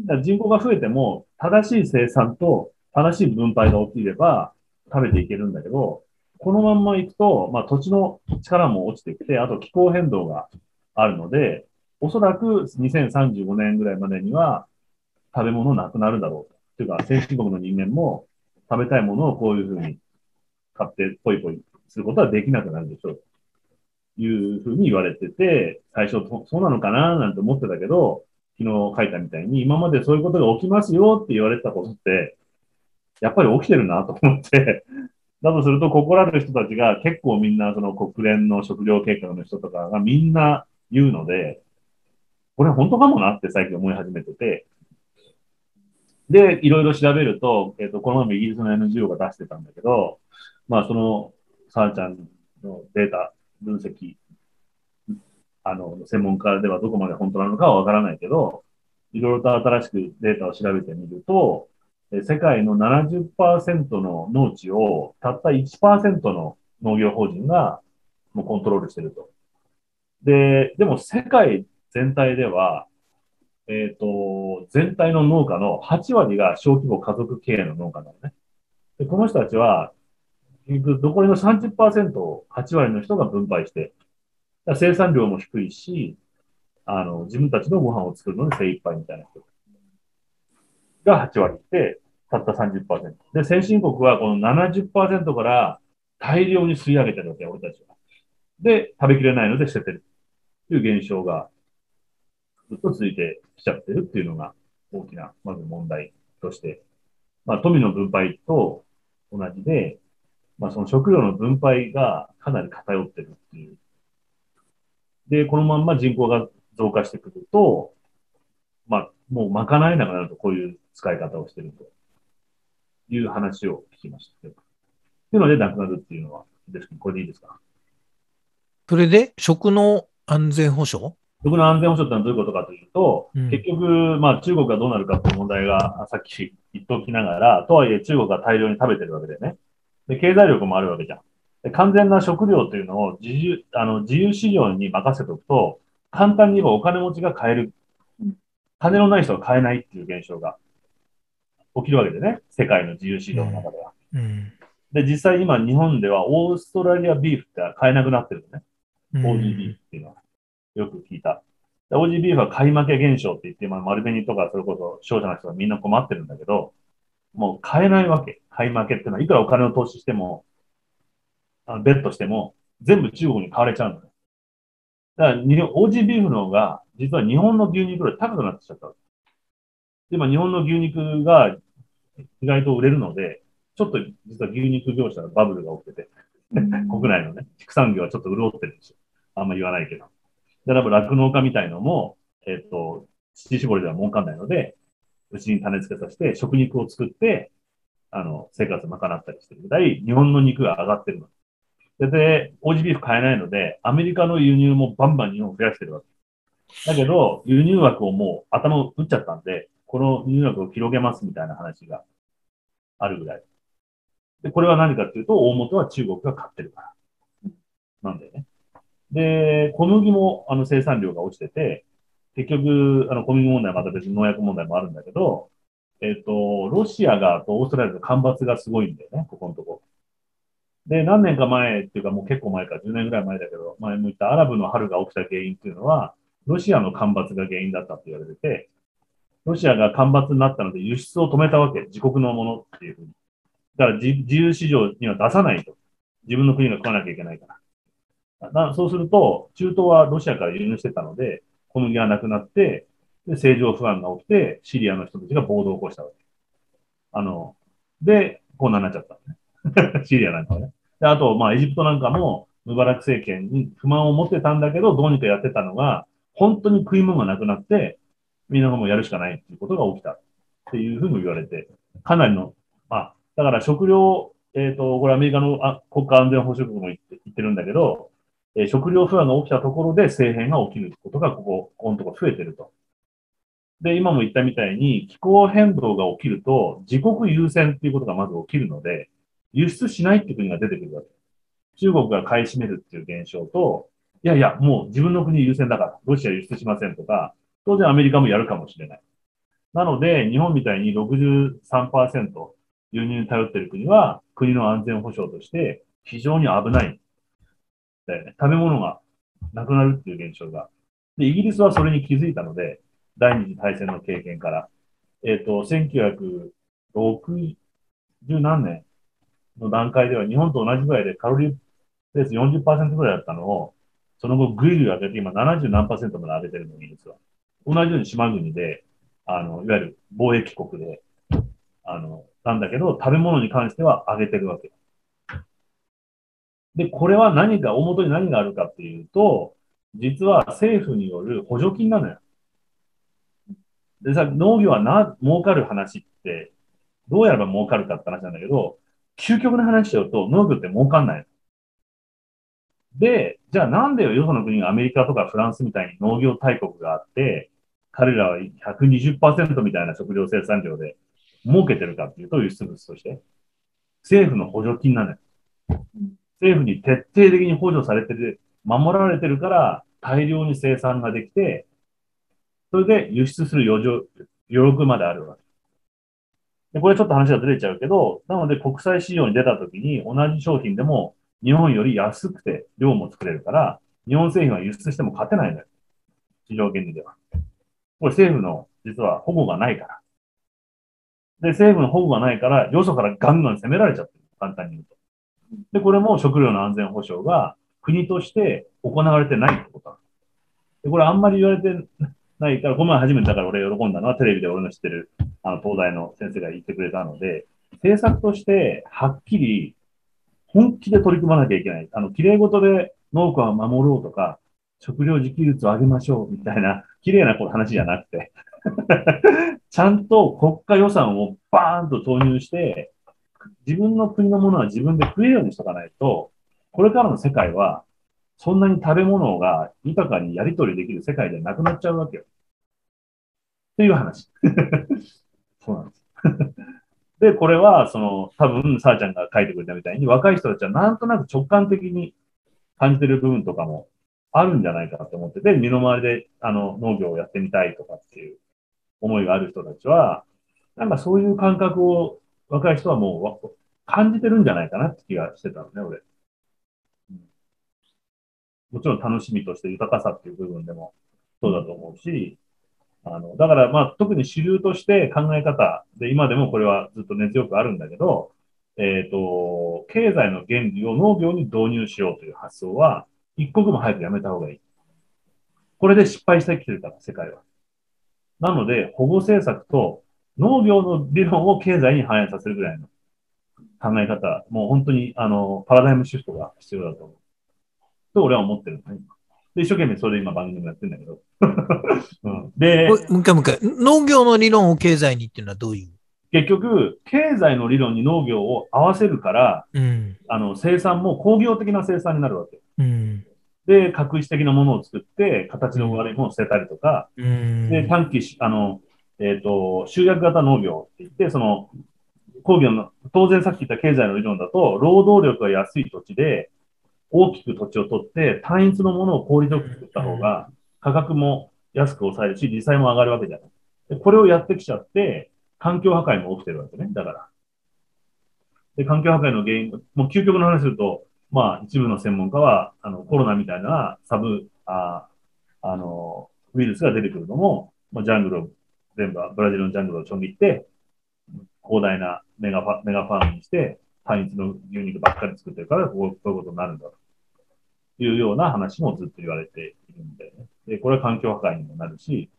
だから人口が増えても、正しい生産と正しい分配が起きれば食べていけるんだけど、このまんま行くと、まあ土地の力も落ちてきて、あと気候変動があるので、おそらくにせんさんじゅうごねんぐらいまでには食べ物なくなるだろうと。というか、先進国の人間も食べたいものをこういうふうに買ってポイポイすることはできなくなるでしょう。いうふうに言われてて、最初そうなのかななんて思ってたけど、昨日書いたみたいに、今までそういうことが起きますよって言われてたことって、やっぱり起きてるなと思って、だとすると、ここらの人たちが結構みんな、その国連の食糧計画の人とかがみんな言うので、これ本当かもなって最近思い始めてて、で、いろいろ調べると、えっと、この前イギリスの エヌジーオー が出してたんだけど、まあその、さあちゃんのデータ、分析、あの、専門家ではどこまで本当なのかはわからないけど、いろいろと新しくデータを調べてみると、世界の ななじゅっパーセント の農地をたった いちパーセント の農業法人がもうコントロールしてると。で、でも世界全体では、えっと、全体の農家のはちわりが小規模家族経営の農家なのね。で、この人たちは、残りの さんじゅっパーセント をはちわりの人が分配して、生産量も低いし、あの、自分たちのご飯を作るので精一杯みたいな人がはちわりで、たった さんじゅっパーセント。で、先進国はこの ななじゅっパーセント から大量に吸い上げてるわけ、俺たちは。で、食べきれないので捨ててる。という現象がずっと続いてきちゃってるっていうのが大きな、まず問題として。まあ、富の分配と同じで、まあ、その食料の分配がかなり偏ってるっていう。で、このまんま人口が増加してくると、まあ、もう賄えなくなると、こういう使い方をしてるという話を聞きました。というので、なくなるっていうのは、これでいいですか？それで、食の安全保障？食の安全保障ってのはどういうことかというと、うん、結局、まあ、中国がどうなるかっていう問題が、さっき言っておきながら、とはいえ中国が大量に食べてるわけでね。で、経済力もあるわけじゃん。で、完全な食料というのを自由、あの、自由市場に任せておくと、簡単に言えばお金持ちが買える。金のない人は買えないっていう現象が起きるわけでね。世界の自由市場の中では。うんうん、で、実際今日本ではオーストラリアビーフって買えなくなってるね。オージー ビーフっていうのはよく聞いた。オージー ビーフは買い負け現象って言って、まあ、丸紅とかそれこそ商社の人がみんな困ってるんだけど、もう買えないわけ。買い負けってのは、いくらお金を投資しても、あのベットしても、全部中国に買われちゃうのね。だから、オージー ビーフの方が、実は日本の牛肉より高くなってきちゃったわけ。で、今、日本の牛肉が意外と売れるので、ちょっと実は牛肉業者のバブルが起きてて、国内のね、畜産業はちょっと潤ってるんですよ。あんま言わないけど。で、多分、酪農家みたいのも、えっと、乳搾りでは儲かんないので、うちに種付けさせて、食肉を作って、あの、生活を賄ったりしてるぐらい、日本の肉が上がってるの。で、で、オージー ビーフ買えないので、アメリカの輸入もバンバン日本を増やしてるわけ。だけど、輸入枠をもう頭を打っちゃったんで、この輸入枠を広げますみたいな話があるぐらい。で、これは何かっていうと、大元は中国が買ってるから。なんだよね。で、小麦もあの生産量が落ちてて、結局、あの小麦問題はまた別に農薬問題もあるんだけど、えっと、ロシアがとオーストラリアの干ばつがすごいんだよね、ここのとこ。で、何年か前っていうかもう結構前か、じゅうねんぐらい前だけど、前も言ったアラブの春が起きた原因っていうのは、ロシアの干ばつが原因だったって言われてて、ロシアが干ばつになったので輸出を止めたわけ、自国のものっていうふうに。だから自由市場には出さないと。自分の国が食わなきゃいけないから。だそうすると、中東はロシアから輸入してたので、小麦がなくなって、で、政情不安が起きて、シリアの人たちが暴動を起こしたわけ。あの、で、こんなになっちゃったのね。シリアなんかはね。で、あと、まあ、エジプトなんかも、ムバラク政権に不満を持ってたんだけど、どうにかやってたのが、本当に食い物がなくなって、みんながもうやるしかないっていうことが起きた。っていうふうに言われて、かなりの、まあ、だから食料、えっと、これアメリカの国家安全保障局も言って、言ってるんだけど、えー、食料不安が起きたところで政変が起きることが、ここ、このところ増えてると。で、今も言ったみたいに、気候変動が起きると、自国優先っていうことがまず起きるので、輸出しないっていう国が出てくるわけ。中国が買い占めるっていう現象と、いやいや、もう自分の国優先だから、ロシア輸出しませんとか、当然アメリカもやるかもしれない。なので、日本みたいに ろくじゅうさんパーセント、輸入に頼っている国は、国の安全保障として非常に危ない。食べ物がなくなるっていう現象が。で、イギリスはそれに気づいたので、第二次大戦の経験から。えっと、せんきゅうひゃくろくじゅうなんねんの段階では日本と同じぐらいでカロリーベース よんじゅっパーセント ぐらいだったのを、その後ぐいぐい上げて今ななじゅうなんパーセントまで上げてるの、イギリスは。同じように島国で、あの、いわゆる貿易国で、あの、なんだけど、食べ物に関しては上げてるわけ。で、これは何か、大元に何があるかっていうと、実は政府による補助金なのよ。でさ、農業はな、儲かる話って、どうやれば儲かるかって話なんだけど、究極の話しちゃうと、農業って儲かんない。で、じゃあなんでよ、よその国がアメリカとかフランスみたいに農業大国があって、彼らは ひゃくにじゅっパーセント みたいな食料生産量で、儲けてるかっていうと、輸出物として。政府の補助金なのよ。政府に徹底的に補助されてる、守られてるから大量に生産ができて、それで輸出する余力まであるわけで、これちょっと話がずれちゃうけど、なので国際市場に出たときに同じ商品でも日本より安くて量も作れるから、日本製品は輸出しても勝てないのよ。市場原理では。これ政府の実は保護がないから。で、政府の保護がないから、よそからガンガン攻められちゃってる。簡単に言うと。で、これも食料の安全保障が国として行われてないってことなの。で、これあんまり言われてないから、この前初めてだから俺喜んだのはテレビで俺の知ってるあの東大の先生が言ってくれたので、政策としてはっきり本気で取り組まなきゃいけない。あの、綺麗事で農家を守ろうとか、食料自給率を上げましょうみたいな綺麗な話じゃなくて、ちゃんと国家予算をバーンと投入して、自分の国のものは自分で食えるようにしとかないと、これからの世界は、そんなに食べ物が豊かにやり取りできる世界じゃなくなっちゃうわけよ。っていう話。そうなんです。で、これは、その、多分、さあちゃんが書いてくれたみたいに、若い人たちはなんとなく直感的に感じてる部分とかもあるんじゃないかなと思ってて、身の回りで、あの、農業をやってみたいとかっていう思いがある人たちは、なんかそういう感覚を、若い人はもう感じてるんじゃないかなって気がしてたのね、俺。うん、もちろん楽しみとして豊かさっていう部分でもそうだと思うし、あの、だからまあ特に主流として考え方で今でもこれはずっと根強くあるんだけど、えっと、経済の原理を農業に導入しようという発想は一刻も早くやめた方がいい。これで失敗してきてるから、世界は。なので保護政策と農業の理論を経済に反映させるぐらいの考え方、もう本当に、あの、パラダイムシフトが必要だと思う。と、俺は思ってるのね。で、一生懸命それ今番組やってるんだけど。うん、で、もう一回もう一回。農業の理論を経済にっていうのはどういう？結局、経済の理論に農業を合わせるから、うん、あの、生産も工業的な生産になるわけ。うんで、画一的なものを作って、形の悪いものを捨てたりとか、うん、で、短期、あの、えっと、集約型農業って言って、その、工業の、当然さっき言った経済の理論だと、労働力が安い土地で、大きく土地を取って、単一のものを効率よく作った方が、価格も安く抑えるし、利債も上がるわけじゃない。で、これをやってきちゃって、環境破壊も起きてるわけね、だから。で、環境破壊の原因、もう究極の話すると、まあ、一部の専門家は、あの、コロナみたいなサブ、あ、あの、ウイルスが出てくるのも、まあ、ジャングルを、全部ブラジルのジャングルをちょん切って、広大なメガファ、メガファームにして、単一の牛肉ばっかり作ってるから、こう、こういうことになるんだというような話もずっと言われているんだよね。で、これは環境破壊にもなるし、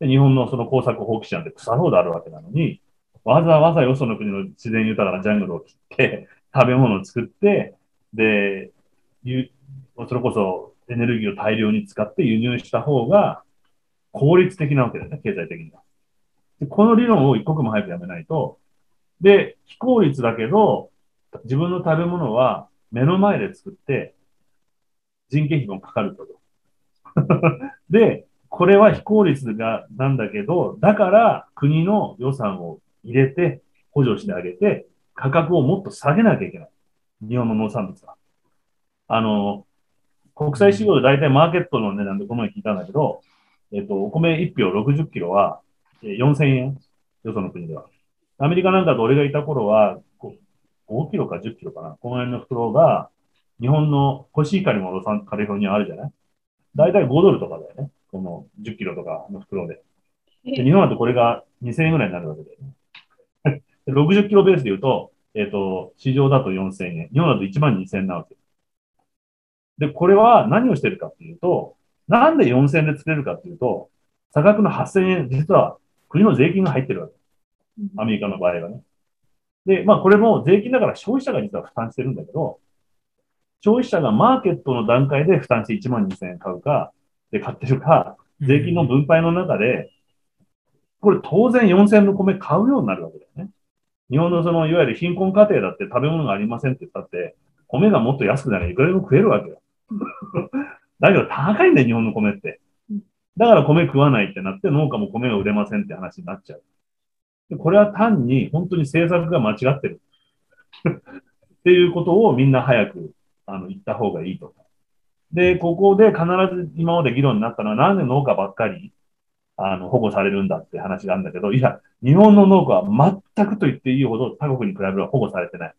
で、日本のその耕作放棄地なんて腐るほどあるわけなのに、わざわざよその国の自然豊かなジャングルを切って、食べ物を作って、で、それこそエネルギーを大量に使って輸入した方が効率的なわけだよね、経済的には。この理論を一刻も早くやめないと、で、非効率だけど、自分の食べ物は目の前で作って、人件費もかかると。で、これは非効率がなんだけど、だから国の予算を入れて、補助してあげて、価格をもっと下げなきゃいけない。日本の農産物は。あの、国際市場で大体マーケットの値段でこの前聞いたんだけど、えっと、お米いっぴょうろくじゅっキロは、よんせんえんよその国では。アメリカなんかと俺がいた頃は、ごキロかじゅっキロかな。この辺の袋が、日本のコシヒカリもロサンカリフォルニアあるじゃない？だいたいごドルとかだよね。このじゅっキロとかの袋で。で日本だとこれがにせんえんぐらいになるわけだよね。ろくじゅっキロベースで言うと、えっと、市場だとよんせんえん。日本だといちまんにせんえんなわけ。で、これは何をしてるかっていうと、なんでよんせんえんで作れるかっていうと、差額のはっせんえん、実は、国の税金が入ってるわけ。アメリカの場合はね。で、まあこれも税金だから消費者が実は負担してるんだけど、消費者がマーケットの段階で負担していちまんにせんえん買うか、で買ってるか、税金の分配の中で、これ当然よんせんえんの米買うようになるわけだよね。日本のそのいわゆる貧困家庭だって食べ物がありませんって言ったって、米がもっと安くなればいくらでも食えるわけよ。だけど高いんだよ、日本の米って。だから米食わないってなって農家も米が売れませんって話になっちゃう。でこれは単に本当に政策が間違ってる。っていうことをみんな早くあの行った方がいいとか。で、ここで必ず今まで議論になったのは、なんで農家ばっかりあの保護されるんだって話があるんだけど、いや、日本の農家は全くと言っていいほど他国に比べれば保護されてない。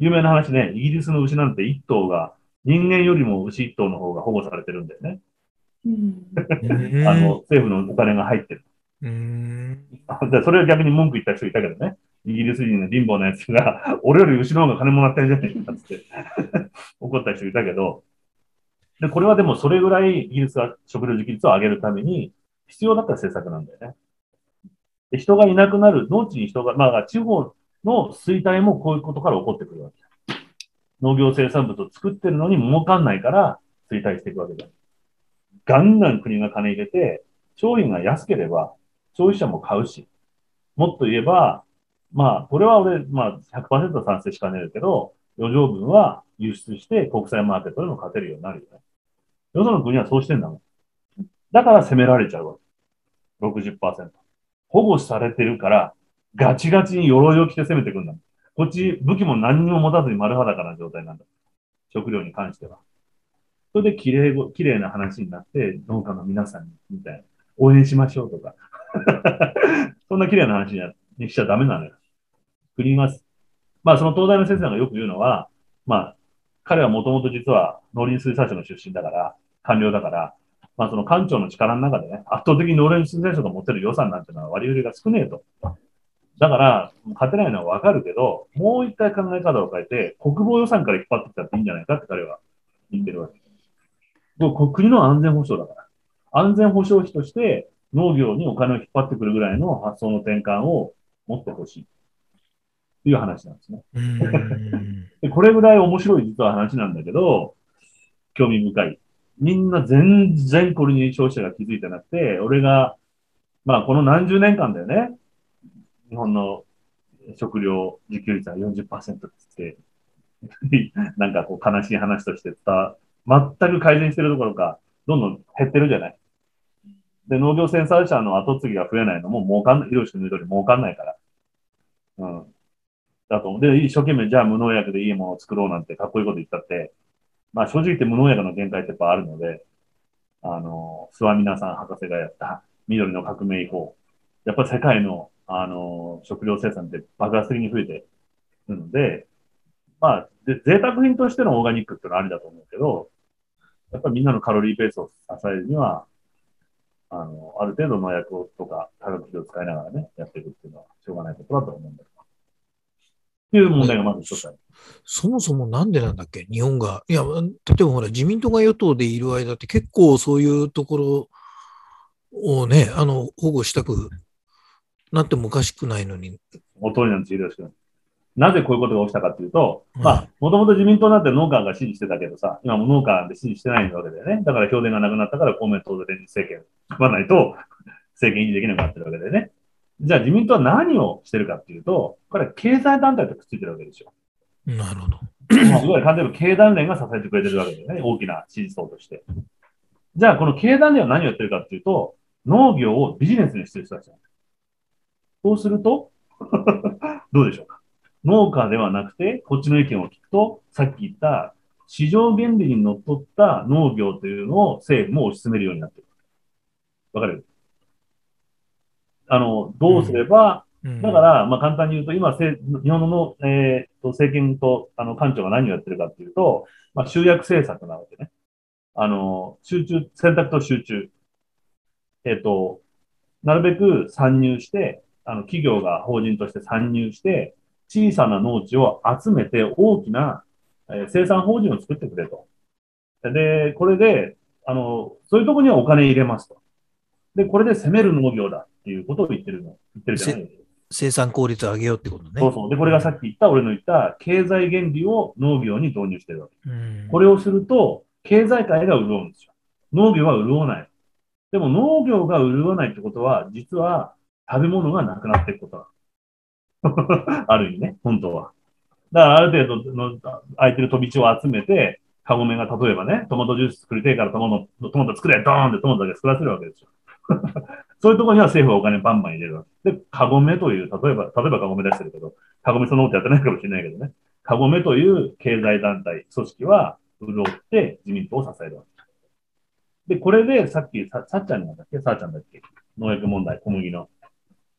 有名な話ね、イギリスの牛なんていっ頭が、人間よりも牛いっ頭の方が保護されてるんだよね。うん、あの政府のお金が入ってる。うんそれを逆に文句言った人いたけどね。イギリス人の貧乏なやつが、俺より牛の方が金もらってるじゃないかって怒った人いたけど、で、これはでもそれぐらいイギリスは食料自給率を上げるために必要だった政策なんだよね。で、人がいなくなる、農地に人が、まあ地方の衰退もこういうことから起こってくるわけだ。農業生産物を作ってるのに儲かんないから衰退していくわけだ。ガンガン国が金入れて、商品が安ければ消費者も買うし、もっと言えば、まあ、これは俺、まあ、ひゃくパーセント 賛成しかねるけど、余剰分は輸出して国際マーケットでも勝てるようになるよね。よその国はそうしてんだもん。だから攻められちゃうわけ。ろくじゅっパーセント。保護されてるから、ガチガチに鎧を着て攻めてくんだ。こっち、武器も何にも持たずに丸裸な状態なんだ。食料に関しては。それで綺麗、綺麗な話になって、農家の皆さんに、みたいな。応援しましょうとか。そんな綺麗な話にしちゃダメなのよ。国が、まあその東大の先生がよく言うのは、まあ彼はもともと実は農林水産省の出身だから、官僚だから、まあその官庁の力の中でね、圧倒的に農林水産省が持ってる予算なんてのは割り振りが少ねえと。だから、勝てないのはわかるけど、もう一回考え方を変えて、国防予算から引っ張ってきたっていいんじゃないかって彼は言ってるわけ。国の安全保障だから。安全保障費として、農業にお金を引っ張ってくるぐらいの発想の転換を持ってほしいという話なんですね。でこれぐらい面白い実は話なんだけど、興味深い。みんな全然これに消費者が気づいてなくて、俺が、まあこの何十年間だよね、日本の食料自給率は よんじゅっパーセント って言って、なんかこう悲しい話としてた、全く改善してるどころか、どんどん減ってるじゃない。で、農業生産者の後継ぎが増えないのも儲かんない。広瀬の言う通り儲かんないから。うん。だと思う。で、一生懸命じゃあ無農薬でいいものを作ろうなんてかっこいいこと言ったって、まあ正直言って無農薬の限界ってやっぱあるので、あの、諏訪皆さん博士がやった緑の革命以降、やっぱ世界の、あの、食料生産って爆発的に増えてるので、まあ、で、贅沢品としてのオーガニックってのはありだと思うけど、やっぱりみんなのカロリーベースを支えるには、あの、ある程度農薬とか化学肥料を使いながらね、やっていくっていうのはしょうがないことだと思うんだけど。っていう問題がまず一つある。そもそもなんでなんだっけ日本が。いや、例えばほら、自民党が与党でいる間って結構そういうところをね、あの、保護したくなってもおかしくないのに。お通りなんですよ、よろしく。なぜこういうことが起きたかっていうと、まあ、もともと自民党なんて農家が支持してたけどさ、今も農家で支持してないわけだよね。だから票田がなくなったから公明党で連立政権を組まないと政権維持できなくなってるわけだよね。じゃあ自民党は何をしてるかっていうと、これは経済団体とくっついてるわけでしょ。なるほど。すごい、完全に経団連が支えてくれてるわけだよね。大きな支持層として。じゃあこの経団連は何をやってるかっていうと、農業をビジネスにしてる人たちなんだ。そうすると、どうでしょうか。農家ではなくて、こっちの意見を聞くと、さっき言った市場原理にのっとった農業というのを政府も推し進めるようになっている。わかる？あの、どうすれば、うん、だから、まあ、簡単に言うと、今、日本の、えー、政権と、あの、官庁が何をやってるかっていうと、まあ、集約政策なわけね。あの、集中、選択と集中。えっと、なるべく参入して、あの、企業が法人として参入して、小さな農地を集めて大きな、えー、生産法人を作ってくれと。で、これで、あの、そういうとこにはお金入れますと。で、これで攻める農業だっていうことを言ってるの。言ってるじゃないですか。生産効率を上げようってことね。そうそう。で、これがさっき言った、俺の言った経済原理を農業に導入してるわけ。うん。これをすると、経済界が潤うんですよ。農業は潤わない。でも農業が潤わないってことは、実は食べ物がなくなっていくことだ。ある意味ね、本当は。だからある程度の空いてる飛び地を集めて、カゴメが例えばね、トマトジュース作りたいからトマト、トマト作れ、ドーンってトマトだけ作らせるわけですよ。そういうところには政府がお金バンバン入れるわけ。で、カゴメという、例えば、例えばカゴメ出してるけど、カゴメそのことやってないかもしれないけどね。カゴメという経済団体、組織は潤って自民党を支えるわけ。で、これでさっき、さ, さっちゃんなんだっけさっちゃんだっけ農薬問題、小麦の。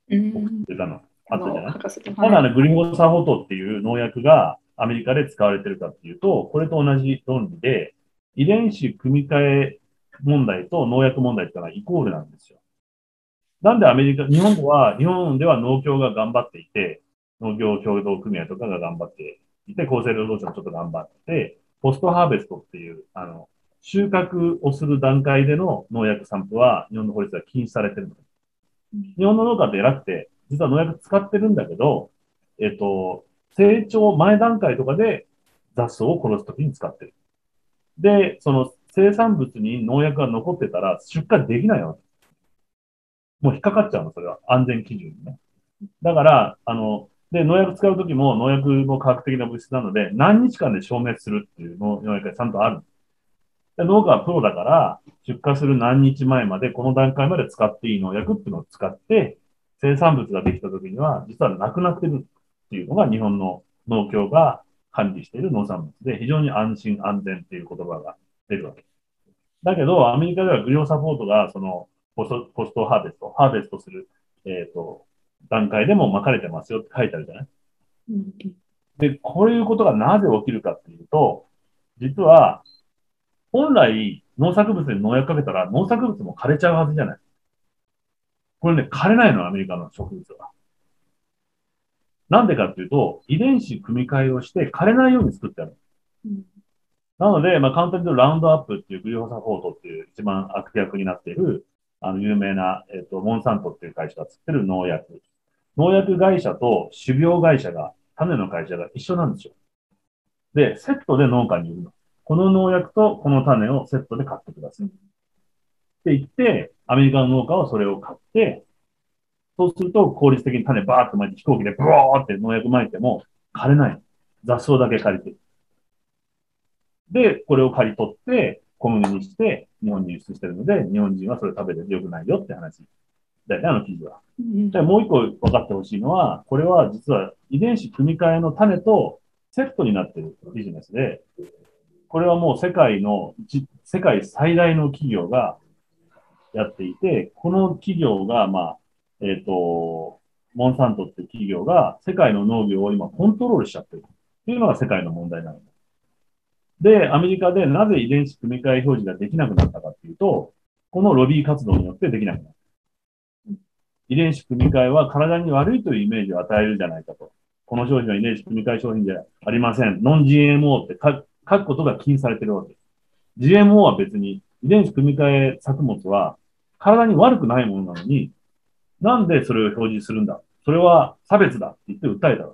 送ってたの。あったじゃないですか。ただね、グリホサホトっていう農薬がアメリカで使われてるかっていうと、これと同じ論理で、遺伝子組み換え問題と農薬問題ってのはイコールなんですよ。なんでアメリカ、日本は、日本では農協が頑張っていて、農業協同組合とかが頑張っていて、厚生労働省もちょっと頑張って、ポストハーベストっていう、あの、収穫をする段階での農薬散布は、日本の法律は禁止されてるのです。日本の農家って偉くて、実は農薬使ってるんだけど、えっと、成長前段階とかで雑草を殺すときに使ってる。で、その生産物に農薬が残ってたら出荷できないわけ。もう引っかかっちゃうの、それは。安全基準にね。だから、あの、で、農薬使うときも農薬も科学的な物質なので、何日間で消滅するっていう農薬がちゃんとある。で、農家はプロだから、出荷する何日前まで、この段階まで使っていい農薬っていうのを使って、生産物ができたときには、実はなくなってるっていうのが日本の農協が管理している農産物で、非常に安心安全っていう言葉が出るわけ。だけど、アメリカではグリホサポートが、そのポスト、ポストハーベスト、ハーベストする、えっと、段階でも巻かれてますよって書いてあるじゃない？で、こういうことがなぜ起きるかっていうと、実は、本来、農作物に農薬かけたら、農作物も枯れちゃうはずじゃない。これね、枯れないの、アメリカの植物は。なんでかっていうと、遺伝子組み換えをして枯れないように作ってある。うん、なので、まあ、簡単に言うと、ラウンドアップっていうグリホサポートっていう一番悪役になっている、あの、有名な、えっと、モンサントっていう会社が作ってる農薬。農薬会社と種苗会社が、種の会社が一緒なんですよ。で、セットで農家に売るの。この農薬とこの種をセットで買ってください。って言って、アメリカの農家はそれを買って、そうすると効率的に種バーッと巻いて飛行機でブローって農薬巻いても枯れない。雑草だけ借りてる。で、これを刈り取って小麦にして日本に輸出してるので、日本人はそれ食べて良くないよって話。だよね、あの記事は。で、もう一個分かってほしいのは、これは実は遺伝子組み換えの種とセットになってるビジネスで、これはもう世界の、世界最大の企業がやっていて、この企業が、まあ、えっと、モンサントっていう企業が世界の農業を今コントロールしちゃってるっていうのが世界の問題なの。で、アメリカでなぜ遺伝子組み換え表示ができなくなったかっていうと、このロビー活動によってできなくなった。遺伝子組み換えは体に悪いというイメージを与えるじゃないかと。この商品は遺伝子組み換え商品じゃありません。ノン ジーエムオー ってか書くことが禁止されてるわけです。ジーエムオー は別に遺伝子組み換え作物は体に悪くないものなのに、なんでそれを表示するんだ？それは差別だって言って訴えたわ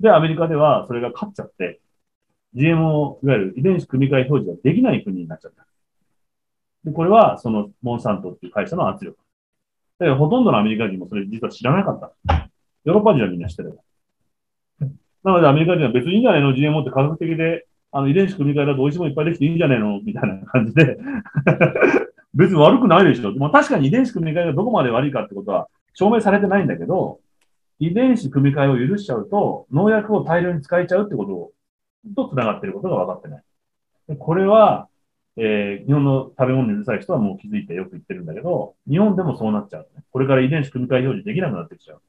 け。で、アメリカではそれが勝っちゃって、ジーエムオー、いわゆる遺伝子組み換え表示ができない国になっちゃった。で、これはそのモンサントっていう会社の圧力。で、ほとんどのアメリカ人もそれ実は知らなかった。ヨーロッパ人はみんな知ってる。なのでアメリカ人は別にいいんじゃないの？ ジーエムオー って科学的で、あの、遺伝子組み換えだと美味しいもんいっぱいできていいんじゃねえのみたいな感じで。別に悪くないでしょ。まあ確かに遺伝子組み換えがどこまで悪いかってことは証明されてないんだけど、遺伝子組み換えを許しちゃうと、農薬を大量に使えちゃうってことと繋がっていることが分かってない。でこれは、えー、日本の食べ物にうるさい人はもう気づいてよく言ってるんだけど、日本でもそうなっちゃう、ね。これから遺伝子組み換え表示できなくなってきちゃう。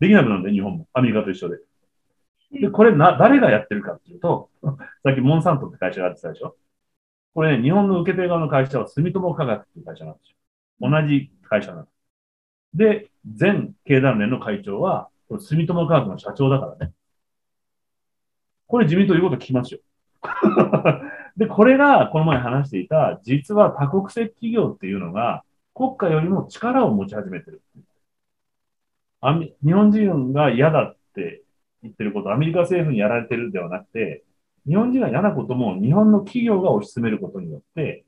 できなくなるんで、日本も。アメリカと一緒で。で、これな、誰がやってるかっていうと、さっきモンサントって会社があってたでしょ？これね、日本の受け手側の会社は住友化学っていう会社なんですよ。同じ会社なんです。で、前経団連の会長は、住友化学の社長だからね。これ自民党言うこと聞きますよ。で、これが、この前話していた、実は多国籍企業っていうのが、国家よりも力を持ち始めてる。あみ、日本人が嫌だって、言ってること、アメリカ政府にやられてるんではなくて、日本人が嫌なことも日本の企業が推し進めることによって、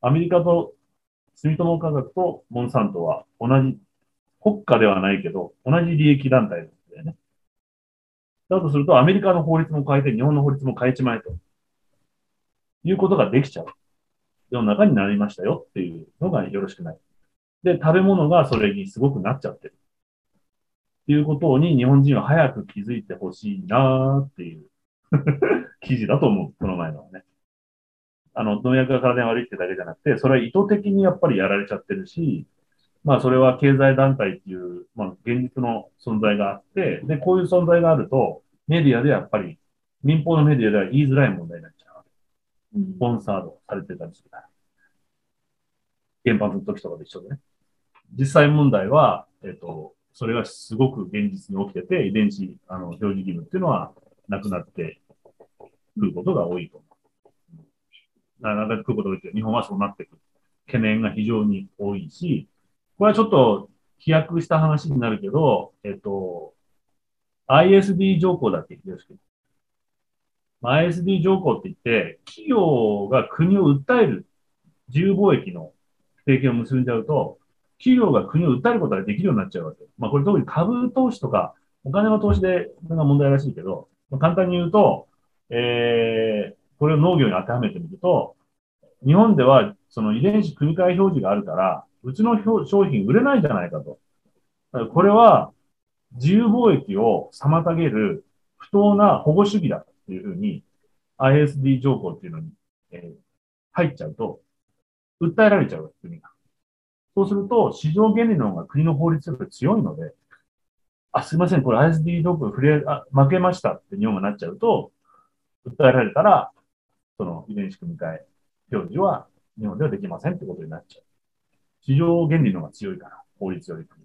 アメリカと住友化学とモンサントは同じ、国家ではないけど、同じ利益団体なんだよね。だとすると、アメリカの法律も変えて、日本の法律も変えちまえと、いうことができちゃう。世の中になりましたよっていうのがよろしくない。で、食べ物がそれにすごくなっちゃってる。いうことに日本人は早く気づいてほしいなーっていう記事だと思う、この前のはね。あの、農薬が体に悪いってだけじゃなくて、それは意図的にやっぱりやられちゃってるし、まあそれは経済団体っていう、まあ現実の存在があって、で、こういう存在があると、メディアでやっぱり、民放のメディアでは言いづらい問題になっちゃう。スポンサードされてたりするから。原発の時とかで一緒でね。実際問題は、えっと、それがすごく現実に起きてて、遺伝子、あの、表示義務っていうのはなくなってくることが多いと思う。なくなってくることが多いけど、日本はそうなってくる。懸念が非常に多いし、これはちょっと飛躍した話になるけど、えっと、アイエスディー 条項だって言ってるんですけど、まあ、アイエスディー 条項って言って、企業が国を訴える自由貿易の提携を結んじゃうと、企業が国を訴えることができるようになっちゃうわけ。まあこれ特に株投資とか、お金の投資で、それが問題らしいけど、簡単に言うと、えー、これを農業に当てはめてみると、日本ではその遺伝子組み換え表示があるから、うちの商品売れないじゃないかと。これは自由貿易を妨げる不当な保護主義だっていうふうに アイエスディー 条項っていうのに、えー、入っちゃうと、訴えられちゃう国が。そうすると、市場原理の方が国の法律より強いので、あ、すいません、これ アイエスディー 条項触れ、あ、負けましたって日本がなっちゃうと、訴えられたら、その遺伝子組み換え表示は日本ではできませんってことになっちゃう。市場原理の方が強いから、法律より国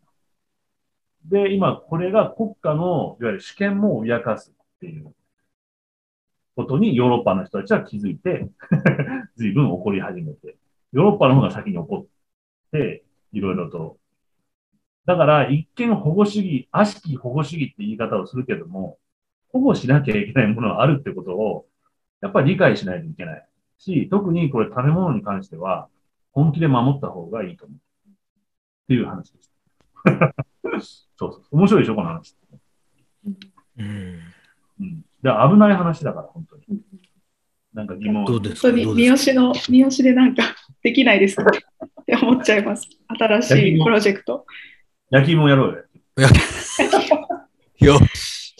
が。で、今、これが国家の、いわゆる主権も脅かすっていうことに、ヨーロッパの人たちは気づいて、随分怒り始めて、ヨーロッパの方が先に怒って、いろいろと。だから、一見保護主義、悪しき保護主義って言い方をするけども、保護しなきゃいけないものがあるってことを、やっぱり理解しないといけない。し、特にこれ食べ物に関しては、本気で守った方がいいと思う。っていう話でした。そうそう。面白いでしょ、この話。うん。うん。で、危ない話だから、本当に。なんか疑問。どうですか？本当に、三好の、三好でなんかできないですかって思っちゃいます。新しいプロジェクト。焼き芋やろうよ。よし。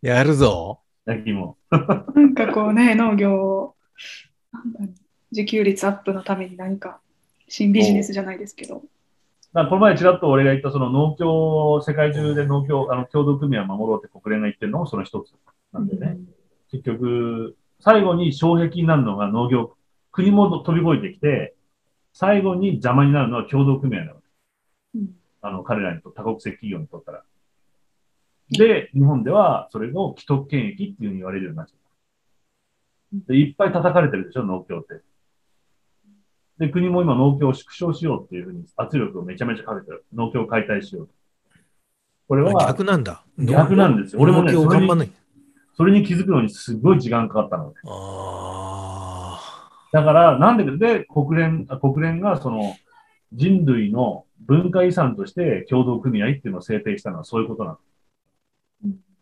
やるぞ。焼き芋。なんかこうね、農業、なんだろう。自給率アップのために何か新ビジネスじゃないですけど。だこの前ちらっと俺が言ったその農協、世界中で農協、あの共同組合を守ろうって国連が言ってるのもその一つなんでね。うん、結局、最後に障壁になるのが農業、国も飛び越えてきて、最後に邪魔になるのは共同組合なの、うん。あの、彼らにと、多国籍企業にとったら。で、日本ではそれを既得権益っていうふうに言われるようになっちゃった。で、いっぱい叩かれてるでしょ、農協って。で、国も今農協を縮小しようっていうふうに圧力をめちゃめちゃかけてる。農協を解体しようと。これは逆なんだ。逆なんですよ。俺もね、それに、それに気づくのにすごい時間かかったので。あー。だから、なんで、で、国連、国連がその人類の文化遺産として共同組合っていうのを制定したのはそういうことなの。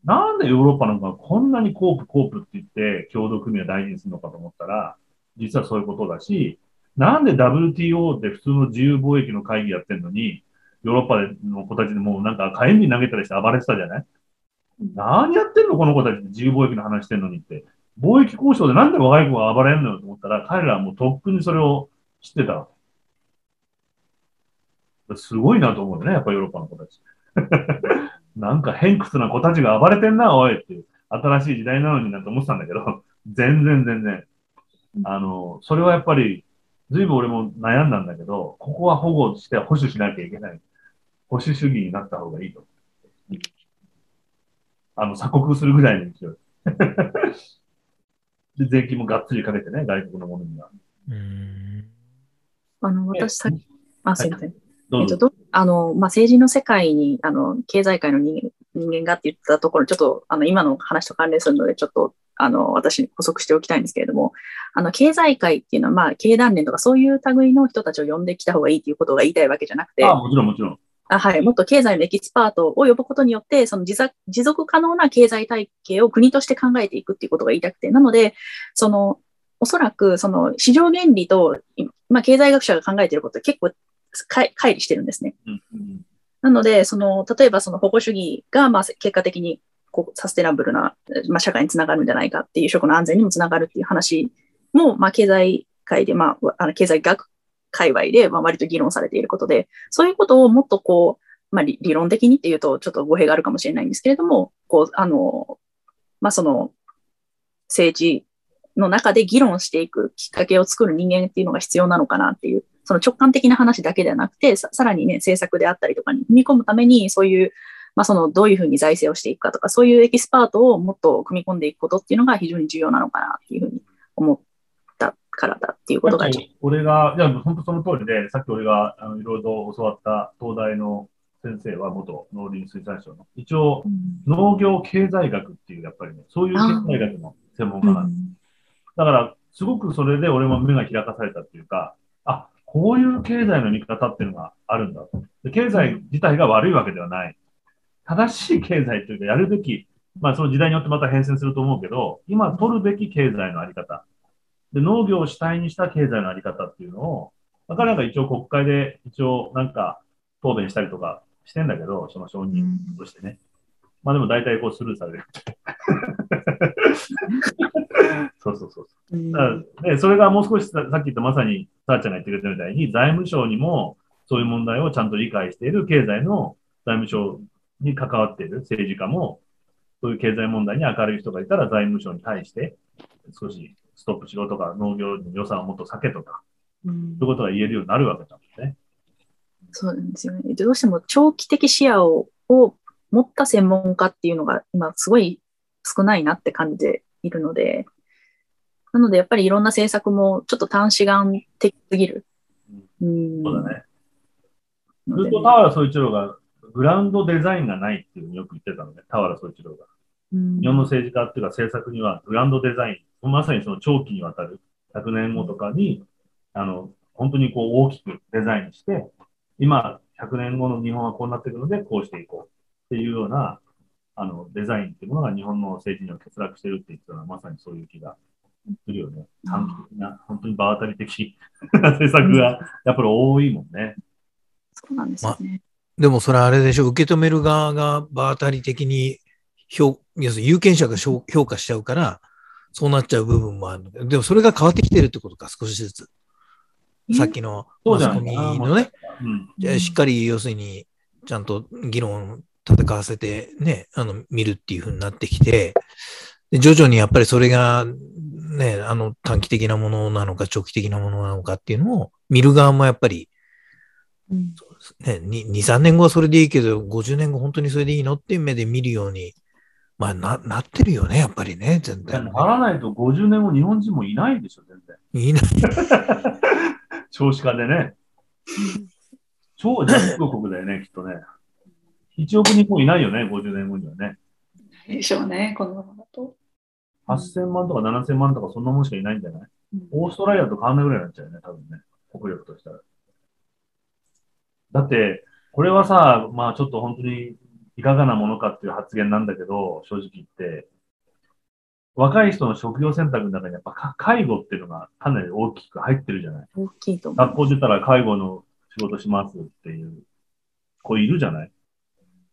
なんでヨーロッパなんかこんなにコープコープって言って共同組合大事にするのかと思ったら、実はそういうことだし、なんで ダブリューティーオー って普通の自由貿易の会議やってんのに、ヨーロッパの子たちでもうなんか火炎に投げたりして暴れてたじゃない？何やってんのこの子たちで自由貿易の話してんのにって。貿易交渉でなんで若い子が暴れんのよと思ったら、彼らはもうとっくにそれを知ってたわけ。すごいなと思うよね、やっぱりヨーロッパの子たち。なんか偏屈な子たちが暴れてんな、おいっていう。新しい時代なのになんて思ってたんだけど、全然全然。あの、それはやっぱり、ずいぶん俺も悩んだんだけど、ここは保護して保守しなきゃいけない。保守主義になった方がいいと。あの、鎖国するぐらいの勢い。で、税金もがっつりかけてね、外国のものには。うーんあの、私さっき、あ、すいません。はい、どうぞ。あの、まあ、政治の世界に、あの、経済界の人間、人間がって言ったところ、ちょっと、あの、今の話と関連するので、ちょっと、あの、私に補足しておきたいんですけれども、あの、経済界っていうのは、まあ、経団連とかそういう類の人たちを呼んできた方がいいということが言いたいわけじゃなくて、ああ、もちろんもちろん。あ、はい。もっと経済のエキスパートを呼ぶことによって、その持続、持続可能な経済体系を国として考えていくっていうことが言いたくて、なので、その、おそらく、その、市場原理と、まあ、経済学者が考えていることって結構、かい、乖離してるんですね。うんうんなので、その、例えばその保護主義が、まあ、結果的にこうサステナブルな、まあ、社会につながるんじゃないかっていう、食の安全にもつながるっていう話も、まあ、経済界で、まあ、あの経済学界隈で、まあ、割と議論されていることで、そういうことをもっとこう、まあ、理論的にっていうと、ちょっと語弊があるかもしれないんですけれども、こう、あの、まあ、その、政治の中で議論していくきっかけを作る人間っていうのが必要なのかなっていう、その直感的な話だけではなくて、さ, さらにね、政策であったりとかに踏み込むために、そういう、まあ、その、どういうふうに財政をしていくかとか、そういうエキスパートをもっと組み込んでいくことっていうのが非常に重要なのかなっていうふうに思ったからだっていうことが。俺が、いや、本当その通りで、さっき俺があのいろいろ教わった東大の先生は元農林水産省の、一応、農業経済学っていう、やっぱりね、そういう経済学の専門家なんです。だから、すごくそれで俺も目が開かされたっていうか、あ、こういう経済の見方っていうのがあるんだと。で、経済自体が悪いわけではない。正しい経済というか、やるべき、まあその時代によってまた変遷すると思うけど、今取るべき経済のあり方。で、農業を主体にした経済のあり方っていうのを、だからなんか一応国会で一応なんか答弁したりとかしてんだけど、その承認としてね。まあでも大体こうスルーされる。そうそうそう。だからで、それがもう少しさっき言ったまさに、さあちゃんが言ってくれたみたいに、財務省にもそういう問題をちゃんと理解している経済の財務省に関わっている政治家も、そういう経済問題に明るい人がいたら財務省に対して、少しストップしろとか、農業の予算をもっと避けとか、そういうことが言えるようになるわけだもんね。そうなんですよね。どうしても長期的視野を、を持った専門家っていうのが今すごい少ないなって感じているので、なのでやっぱりいろんな政策もちょっと短視眼的すぎる。うん、そうだね。ずっと田原総一郎がグラウンドデザインがないっていうのをよく言ってたのね、田原総一郎が。うん、日本の政治家っていうか政策にはグラウンドデザイン、まさにその長期にわたるひゃくねんごとかに、あの、本当にこう大きくデザインして、今ひゃくねんごの日本はこうなっていくのでこうしていこうっていうような、あの、デザインっていうものが日本の政治には欠落してるって言ったのはまさにそういう気が。するよね。短期的な、本当に場当たり的な政策がやっぱり多いもんね。そうなんですね。まあ、でもそれあれでしょ、受け止める側が場当たり的に、評要するに有権者が評価しちゃうから、そうなっちゃう部分もあるので、でもそれが変わってきてるってことか、少しずつ。さっきのマスコミのね、うん、じゃあしっかり要するに、ちゃんと議論戦わせてね、あの、見るっていう風になってきて、徐々にやっぱりそれが、ね、あの短期的なものなのか長期的なものなのかっていうのを見る側もやっぱり、うん、そうですね、に、さんねんごはそれでいいけど、ごじゅうねんご本当にそれでいいのっていう目で見るように、まあ、な, なってるよね、やっぱりね、全体。ならないとごじゅうねんご日本人もいないでしょ、全然。いない。少子化でね。超人口国だよね、きっとね。いちおく人もいないよね、ごじゅうねんごにはね。でしょうね、このままだと。はっせんまんとかななせんまんとかそんなもんしかいないんじゃない、うん、オーストラリアと変わらないぐらいになっちゃうよね、多分ね。国力としたら。だって、これはさ、まあちょっと本当にいかがなものかっていう発言なんだけど、正直言って、若い人の職業選択の中にやっぱ介護っていうのがかなり大きく入ってるじゃない。大きいと思う。学校出たら介護の仕事しますっていう子いるじゃない。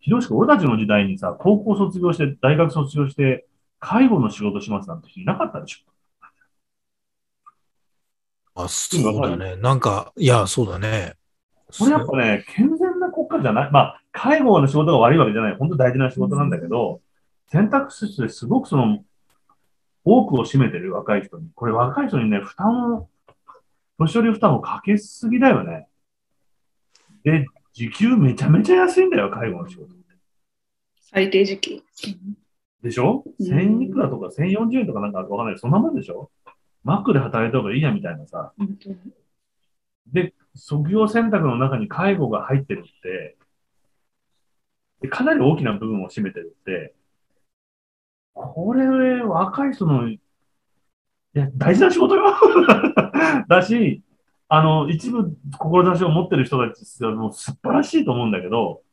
ひどしく俺たちの時代にさ、高校卒業して、大学卒業して、介護の仕事しますなんて人いなかったでしょ。あ、そうだね。なんか、いや、そうだね。これやっぱね、健全な国家じゃない。まあ、介護の仕事が悪いわけじゃない。本当に大事な仕事なんだけど、うん、選択肢ですごくその、多くを占めてる若い人に。これ若い人にね、負担を、年寄り負担をかけすぎだよね。で、時給めちゃめちゃ安いんだよ、介護の仕事って。最低時給。でしょ、うん、せんいくらとかせんよんじゅうえんとかなんかわかんない。そんなもんでしょ、マックで働いた方がいいやみたいなさ。うん、で、職業選択の中に介護が入ってるって、でかなり大きな部分を占めてるって、これ、若い人の、いや、大事な仕事よだし、あの、一部、志を持ってる人たちはもう素晴らしいと思うんだけど、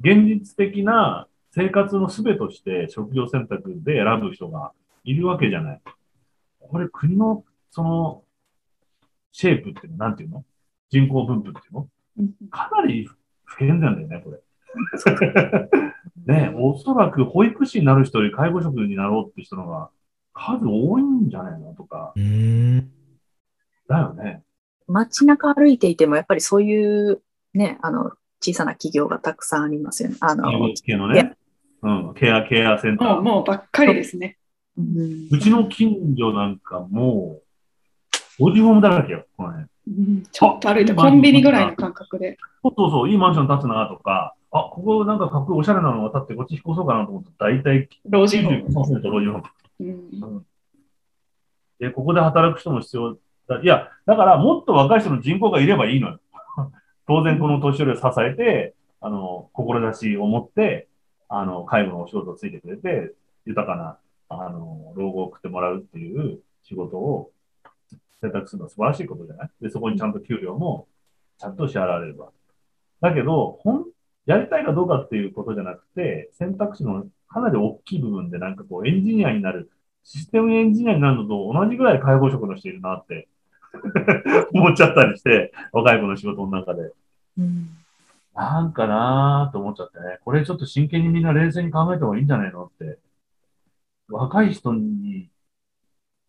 現実的な、生活のすべとして職業選択で選ぶ人がいるわけじゃない。これ国のそのシェイプってなんていうの？人口分布っていうの？かなり不健全だよね、これ。ね、おそらく保育士になる人より介護職になろうって人のが数多いんじゃないのとか。うーん、だよね。街中歩いていてもやっぱりそういうね、あの小さな企業がたくさんありますよね。あの系のね、うん、ケアケアセンターもうもうばっかりですね。うん、うちの近所なんかもうボディホームだらけよ、この辺。うん、ちょっと歩いてコンビニぐらいの感覚で。そうそうそう、いいマンション建つなとか、あ、ここなんかかっこいいおしゃれなのが建ってこっち引っ越そうかなと思ったら大体老人ホーム。老人ホーム。うんうん、でここで働く人も必要だ。いや、だからもっと若い人の人口がいればいいのよ。当然この年寄りを支えて、あの、志を持って、あの、介護のお仕事をついてくれて、豊かな、あの、老後を送ってもらうっていう仕事を選択するのは素晴らしいことじゃない？で、そこにちゃんと給料もちゃんと支払われれば。だけど、ほん、やりたいかどうかっていうことじゃなくて、選択肢のかなり大きい部分でなんかこうエンジニアになる、システムエンジニアになるのと同じぐらい介護職の人いるなって思っちゃったりして、若い子の仕事の中で。うん、なんかなーと思っちゃってね、これちょっと真剣にみんな冷静に考えた方がいいんじゃないのって。若い人に、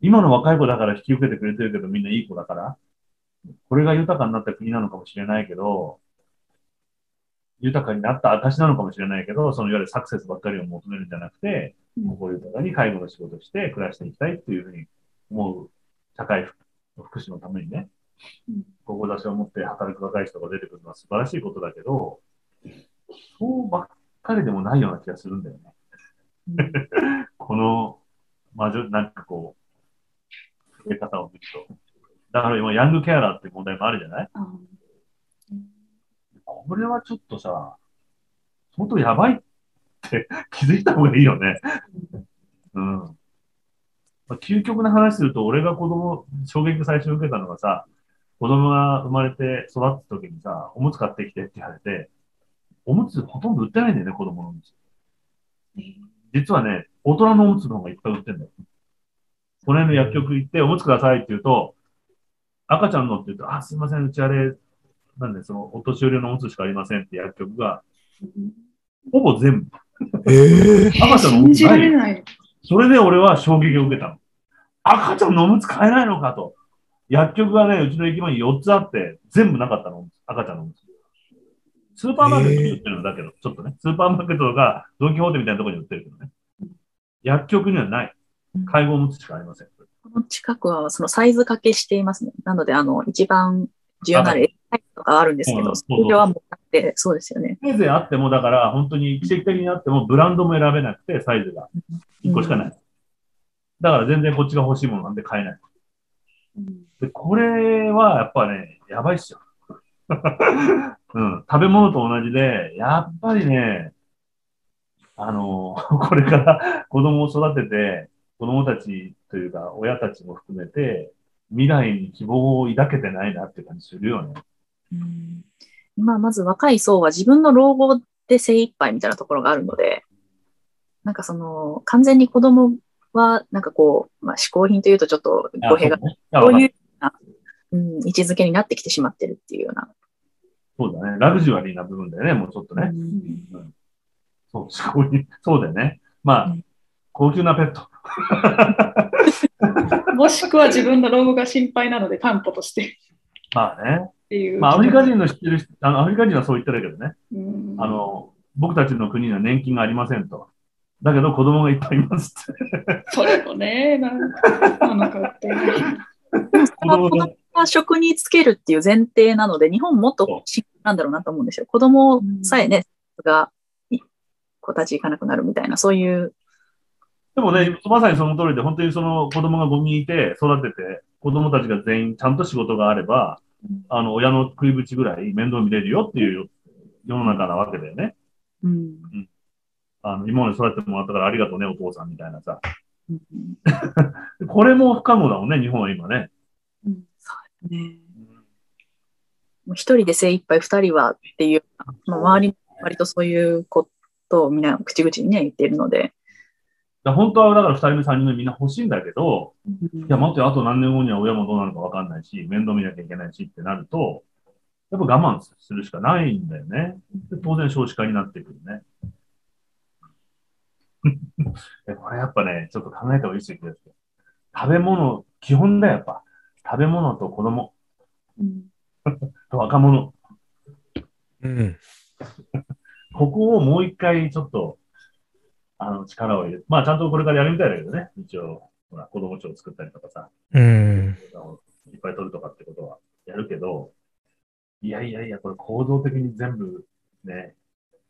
今の若い子だから引き受けてくれてるけどみんないい子だから、これが豊かになった国なのかもしれないけど、豊かになった証なのかもしれないけど、そのいわゆるサクセスばっかりを求めるんじゃなくて、心豊かに介護の仕事をして暮らしていきたいっていうふうに思う社会福祉のためにね、志を持って働く若い人が出てくるのは素晴らしいことだけど、そうばっかりでもないような気がするんだよね。この、まじょ、なんかこう、増え方を見ると。だから今、ヤングケアラーって問題もあるじゃない？これはちょっとさ、本当やばいって気づいた方がいいよね。うん。まあ、究極な話すると、俺が子供、衝撃最初受けたのがさ、子供が生まれて育った時にさ、おむつ買ってきてって言われて、おむつほとんど売ってないんだよね、子供のおむつ。実はね、大人のおむつの方がいっぱい売ってんだよ。この辺の薬局行って、おむつくださいって言うと、赤ちゃんのって言うと、あ、すいません、うちあれ、なんで、その、お年寄りのおむつしかありませんって薬局が、ほぼ全部。えぇ、ー、赤ちゃんのおむつ買えない。信じられない。それで俺は衝撃を受けたの。赤ちゃんのおむつ買えないのかと。薬局がね、うちの駅前によっつあって、全部なかったの、赤ちゃんのおむつ。スーパーマーケットに売ってるんだけど、えー、ちょっとね、スーパーマーケットがドン・キホーテみたいなところに売ってるけどね。薬局にはない。介護おむつしかありません。この近くは、そのサイズ掛けしていますね。なので、あの、一番重要なレとかあるんですけど、それはもうあって、そうですよね。せいぜいあっても、だから、本当に奇跡的にあっても、ブランドも選べなくて、サイズがいっこしかない。うん、だから、全然こっちが欲しいものなんで買えない。うん、でこれは、やっぱね、やばいっすよ。うん、食べ物と同じで、やっぱりね、あの、これから子供を育てて、子供たちというか、親たちも含めて、未来に希望を抱けてないなって感じするよね。うん、今まず若い層は自分の老後で精一杯みたいなところがあるので、なんかその完全に子供はなんかこう、まあ、嗜好品というとちょっと語弊がこういうような、うん、位置づけになってきてしまってるっていうような。そうだね、ラグジュアリーな部分だよね、もうちょっとね。うんうん、そう、嗜好品、そうだよね。まあ、うん、高級なペット。もしくは自分の老後が心配なので担保として。まあね。まあ、アフリカ人の知ってる人、あのアフリカ人はそう言ってるけどね、うん、あの、僕たちの国には年金がありませんと。だけど子供がいっぱいいますって。それもね、なんか、なんかって。子供が職につけるっていう前提なので、日本もっとしなんだろうなと思うんですよ。子供さえね、うん、が子たち行かなくなるみたいな、そういう。でもね、まさにその通りで、本当にその子供がゴミにいて、育てて、子供たちが全員ちゃんと仕事があれば、あの、親の食い口ぐらい面倒見れるよっていう世の中なわけだよね。うん。うん、あの、今まで育ててもらったからありがとうね、お父さんみたいなさ。うん、これも不可能だもんね、日本は今ね。うん、そうですね。うん、一人で精一杯二人はっていう、まあ、周りも割とそういうことをみんな口々にね、言っているので。本当は、だからふたりめ、さんにんめみんな欲しいんだけど、いや、待って、あと何年後には親もどうなるか分かんないし、面倒見なきゃいけないしってなると、やっぱ我慢するしかないんだよね。で当然少子化になってくるね。これやっぱね、ちょっと考えた方がいいですよ。食べ物、基本だよ、やっぱ。食べ物と子供。うん、と若者。うん。ここをもう一回ちょっと、あの、力を入れて、まあちゃんとこれからやるみたいだけどね。一応、ほら、子供庁を作ったりとかさ。うん。いっぱい取るとかってことはやるけど、いやいやいや、これ構造的に全部ね、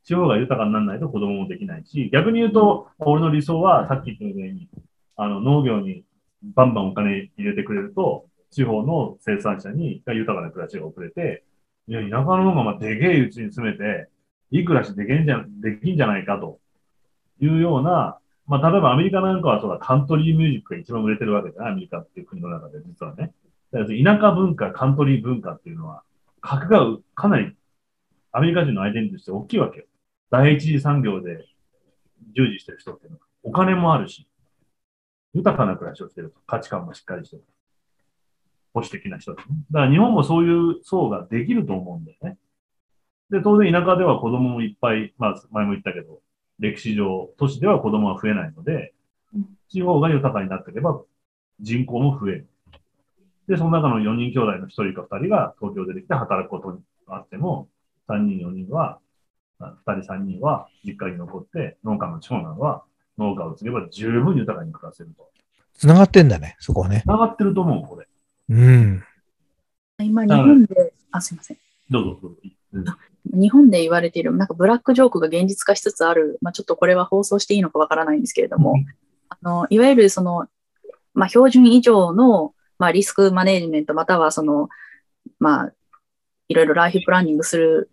地方が豊かにならないと子供もできないし、逆に言うと、俺の理想はさっき言ったように、あの農業にバンバンお金入れてくれると、地方の生産者に豊かな暮らしが遅れて、いや、田舎の方がでけえうちに住めて、いい暮らしできんじゃ、できんじゃないかというような、まあ、例えばアメリカなんかはそうだ、カントリーミュージックが一番売れてるわけじゃない、アメリカっていう国の中で実はね。だから田舎文化、カントリー文化っていうのは、格がかなりアメリカ人のアイデンティティとして大きいわけよ。第一次産業で従事してる人っていうのは、お金もあるし、豊かな暮らしをしてると。価値観もしっかりしてる。保守的な人ですね。だから日本もそういう層ができると思うんだよね。で、当然田舎では子供もいっぱい、まあ前も言ったけど、歴史上、都市では子供は増えないので、地方が豊かになっていれば人口も増える。で、その中のよにん兄弟のひとりかふたりが東京出てきて働くことにあっても、さんにんよにんは、ふたりさんにんは実家に残って、農家の長男は農家を継げば十分豊かに暮らせると。つながってんだね、そこはね。つながってると思う、これ。うん。今、日本で、あ、すいません。どうぞ、どうぞ。うん、日本で言われている、なんかブラックジョークが現実化しつつある、まあ、ちょっとこれは放送していいのかわからないんですけれども、うん、あのいわゆるその、まあ、標準以上の、まあ、リスクマネジメント、またはその、まあ、いろいろライフプランニングする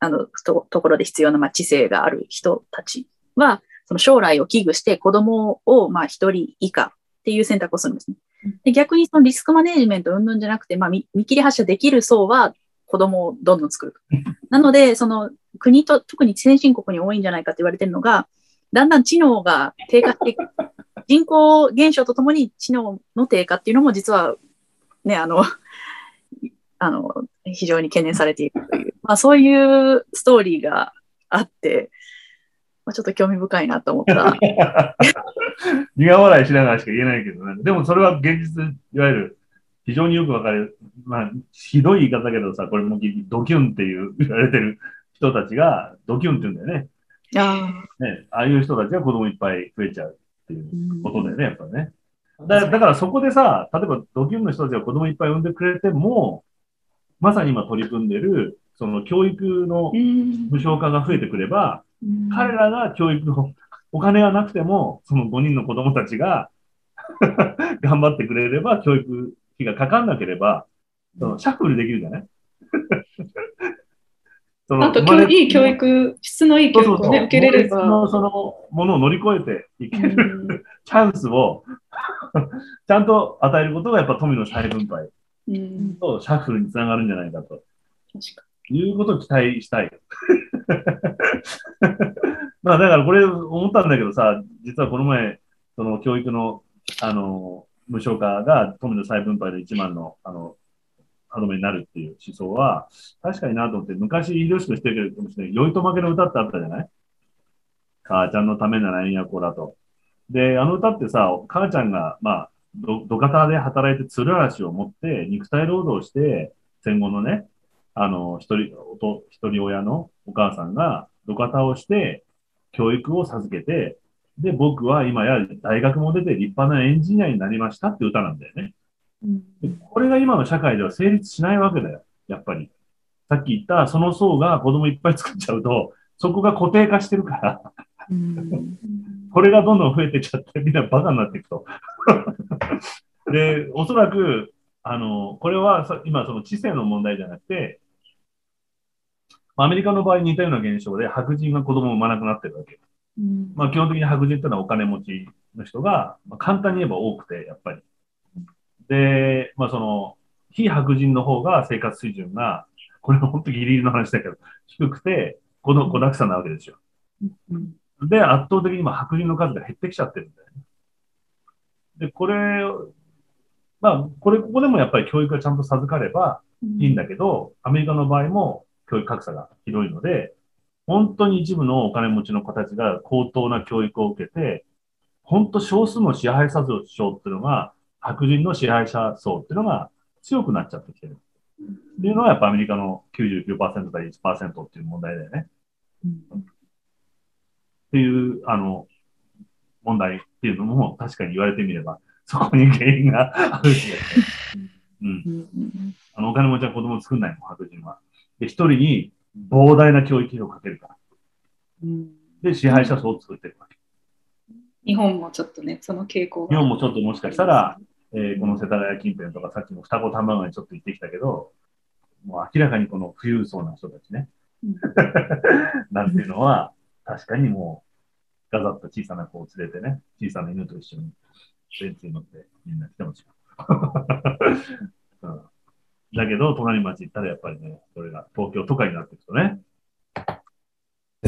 あの と, ところで必要な、まあ、知性がある人たちは、その将来を危惧して子供をまあひとり以下っていう選択をするんですね。で逆にそのリスクマネジメント云々じゃなくて、まあ、見, 見切り発車できる層は子供をどんどん作る。なので、その国と、特に先進国に多いんじゃないかと言われているのが、だんだん知能が低下していく。人口減少とともに知能の低下っていうのも実は、ね、あの、あの、非常に懸念されているという、まあそういうストーリーがあって、まあ、ちょっと興味深いなと思った。苦笑いしながらしか言えないけどね。でもそれは現実、いわゆる非常によくわかる、まあひどい言い方だけどさ、これもドキュンっていう言われてる人たちがドキュンって言うんだよね。ああ。ね、ああいう人たちが子供いっぱい増えちゃうっていうことだよね、やっぱりね。だ、だからそこでさ、例えばドキュンの人たちが子供いっぱい産んでくれても、まさに今取り組んでる、その教育の無償化が増えてくれば、えー、彼らが教育の、お金がなくても、そのごにんの子供たちが頑張ってくれれば、教育費がかかんなければ、そのシャッフルできるじゃないそのあと、いい教育、質のいい教育を、ね、そうそうそう受けれれば。のそのものを乗り越えていける、うん、チャンスをちゃんと与えることが、やっぱ富の再分配。うん、とシャッフルにつながるんじゃないかということを期待したいまあだからこれ思ったんだけどさ、実はこの前その教育の、あの無償化が富の再分配で一番のあの歯止めになるっていう思想は確かになと思って、昔ひどしくしてるけどもしれない、酔いと負けの歌ってあったじゃない、母ちゃんのためならんやこらと。で、あの歌ってさ、母ちゃんがまあど、土方で働いて鶴嵐を持って肉体労働して、戦後のね、あの、一人、おと、一人親のお母さんが土方をして、教育を授けて、で、僕は今や大学も出て立派なエンジニアになりましたって歌なんだよね。うん、これが今の社会では成立しないわけだよ、やっぱり。さっき言った、その層が子供いっぱい作っちゃうと、そこが固定化してるから。うんこれがどんどん増えてちゃって、みんなバカになっていくと。で、おそらく、あの、これは今その知性の問題じゃなくて、アメリカの場合似たような現象で白人が子供を産まなくなってるわけ。うん、まあ基本的に白人ってのはお金持ちの人が、まあ、簡単に言えば多くて、やっぱり。で、まあその、非白人の方が生活水準が、これは本当ギリギリの話だけど、低くて、この子だくさんなわけですよ。うんで、圧倒的に今白人の数が減ってきちゃってるんだよね。で、これまあ、これ、ここでもやっぱり教育がちゃんと授かればいいんだけど、うん、アメリカの場合も教育格差がひどいので、本当に一部のお金持ちの子たちが高等な教育を受けて、本当少数の支配者層っていうのが、白人の支配者層っていうのが強くなっちゃってきてる。うん、っていうのはやっぱアメリカの きゅうじゅうきゅうパーセント 対 いちパーセント っていう問題だよね。うん、っていう、あの、問題っていうのも確かに言われてみれば、そこに原因があるし、うん、あのお金持ちは子供を作んないもん、白人は。で、一人に膨大な教育費用をかけるから。で、支配者層を作ってるわけ。日本もちょっとね、その傾向が。日本もちょっともしかしたら、えー、この世田谷近辺とか、さっきも二子玉川にちょっと行ってきたけど、もう明らかにこの富裕層な人たちね、うん、なんていうのは、確かにもう、ガザッと小さな子を連れてね、小さな犬と一緒に、ベンチに乗ってみんな来ても違う、うん。だけど、隣町行ったらやっぱりね、それが東京とかになっていくとね。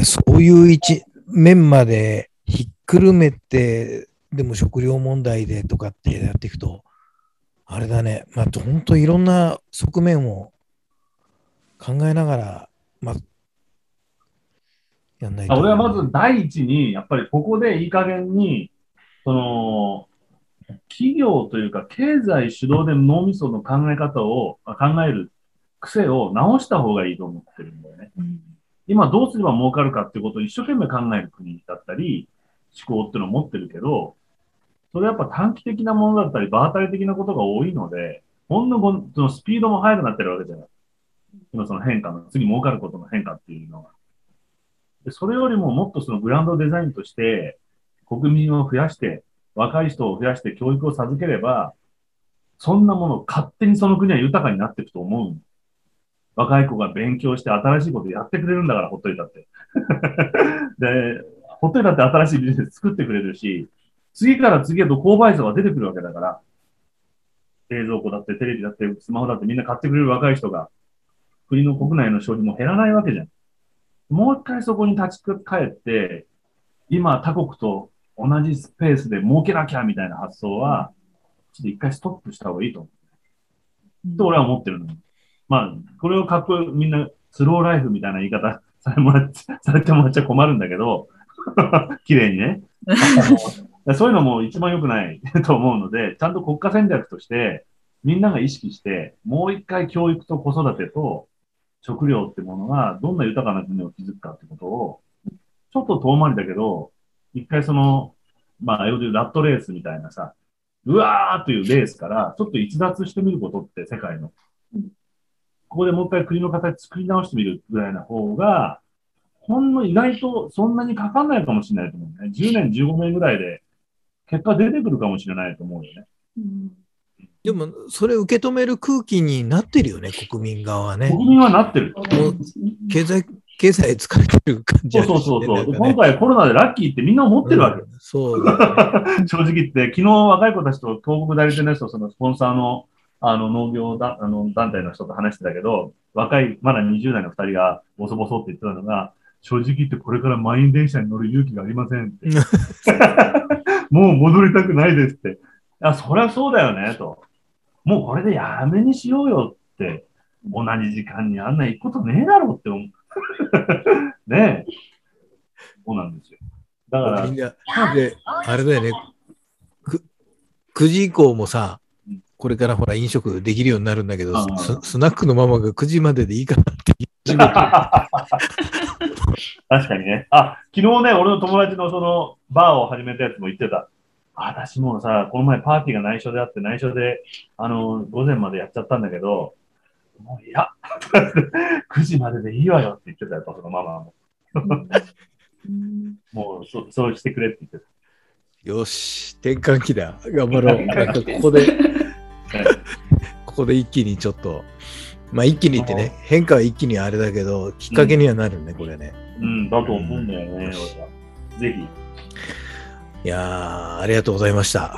そういう一面までひっくるめて、でも食料問題でとかってやっていくと、あれだね、まあ、本当いろんな側面を考えながら、まあ、やんないと。俺はまず第一に、やっぱりここでいい加減に、その、企業というか経済主導で脳みその考え方を考える癖を直した方がいいと思ってるんだよね。うん、今どうすれば儲かるかってことを一生懸命考える国だったり、思考っていうのを持ってるけど、それはやっぱ短期的なものだったり、場当たり的なことが多いので、ほんのご、そのスピードも速くなってるわけじゃない。今その変化の、次儲かることの変化っていうのが。で、それよりももっとそのグランドデザインとして、国民を増やして、若い人を増やして教育を授ければ、そんなもの勝手にその国は豊かになっていくと思う。若い子が勉強して新しいことやってくれるんだから、ほっといたって。で、ほっといたって新しいビジネス作ってくれるし、次から次へと購買層が出てくるわけだから、冷蔵庫だってテレビだってスマホだってみんな買ってくれる若い人が、国の国内の消費も減らないわけじゃん。もう一回そこに立ち返って、今他国と同じスペースで儲けなきゃみたいな発想は、ちょっと一回ストップした方がいいと思う。と俺は思ってるの。まあ、これをかっこよく、みんなスローライフみたいな言い方されもらっされてもらっちゃ困るんだけど、綺麗にね。そういうのも一番良くないと思うので、ちゃんと国家戦略として、みんなが意識して、もう一回教育と子育てと食料ってものがどんな豊かな国を築くかってことを、ちょっと遠回りだけど、一回その、まあ、要するにラットレースみたいなさ、うわーというレースから、ちょっと逸脱してみることって世界の。ここでもう一回国の形作り直してみるぐらいな方が、ほんの意外とそんなにかかんないかもしれないと思うね。じゅうねん、じゅうごねんぐらいで結果出てくるかもしれないと思うよね。うん、でも、それ受け止める空気になってるよね、国民側はね。国民はなってる。経済経済疲れてる感じ、ね、そうそうそうそう、ね、今回コロナでラッキーってみんな思ってるわけ、うん、そう、ね、正直言って昨日若い子たちと東北代理店の人、そのスポンサーのあの農業だあの団体の人と話してたけど、若いまだにじゅう代のふたりがボソボソって言ってたのが、正直言ってこれから満員電車に乗る勇気がありませんってもう戻りたくないですって。あ、そりゃそうだよねと、もうこれでやめにしようよって、同じ時間にあんな行くことねえだろうって思うねえ、そうなんですよ。だから、いや、で、あれだよね、くじ以降もさ、これからほら飲食できるようになるんだけど、ス, スナックのママがくじまででいいかなって言って確かにね。あ、昨日ね、俺の友達のそのバーを始めたやつも言ってた。私もさ、この前パーティーが内緒であって、内緒で、あの、午前までやっちゃったんだけど、もういや、くじまででいいわよって言ってた、やっぱそのママも。もうそ、そうしてくれって言ってた。よし、転換期だ。頑張ろう。なんかここで、ここで一気にちょっと、まあ一気にってね、変化は一気にあれだけど、きっかけにはなるね、うん、これね。うん、だと思うんだよね、うん、ぜひ。いやー、ありがとうございました。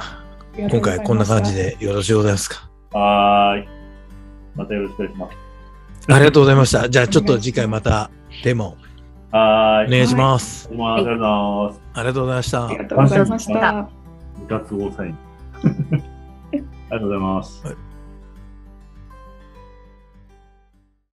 今回こんな感じでよろしゅうございますか。はーい。またよろしくお願いします。ありがとうございました。じゃあちょっと次回またテーマをお願いします。はい、ありがとうございました。ありがとうございました。ありがとうございました。りがとうございます。はい。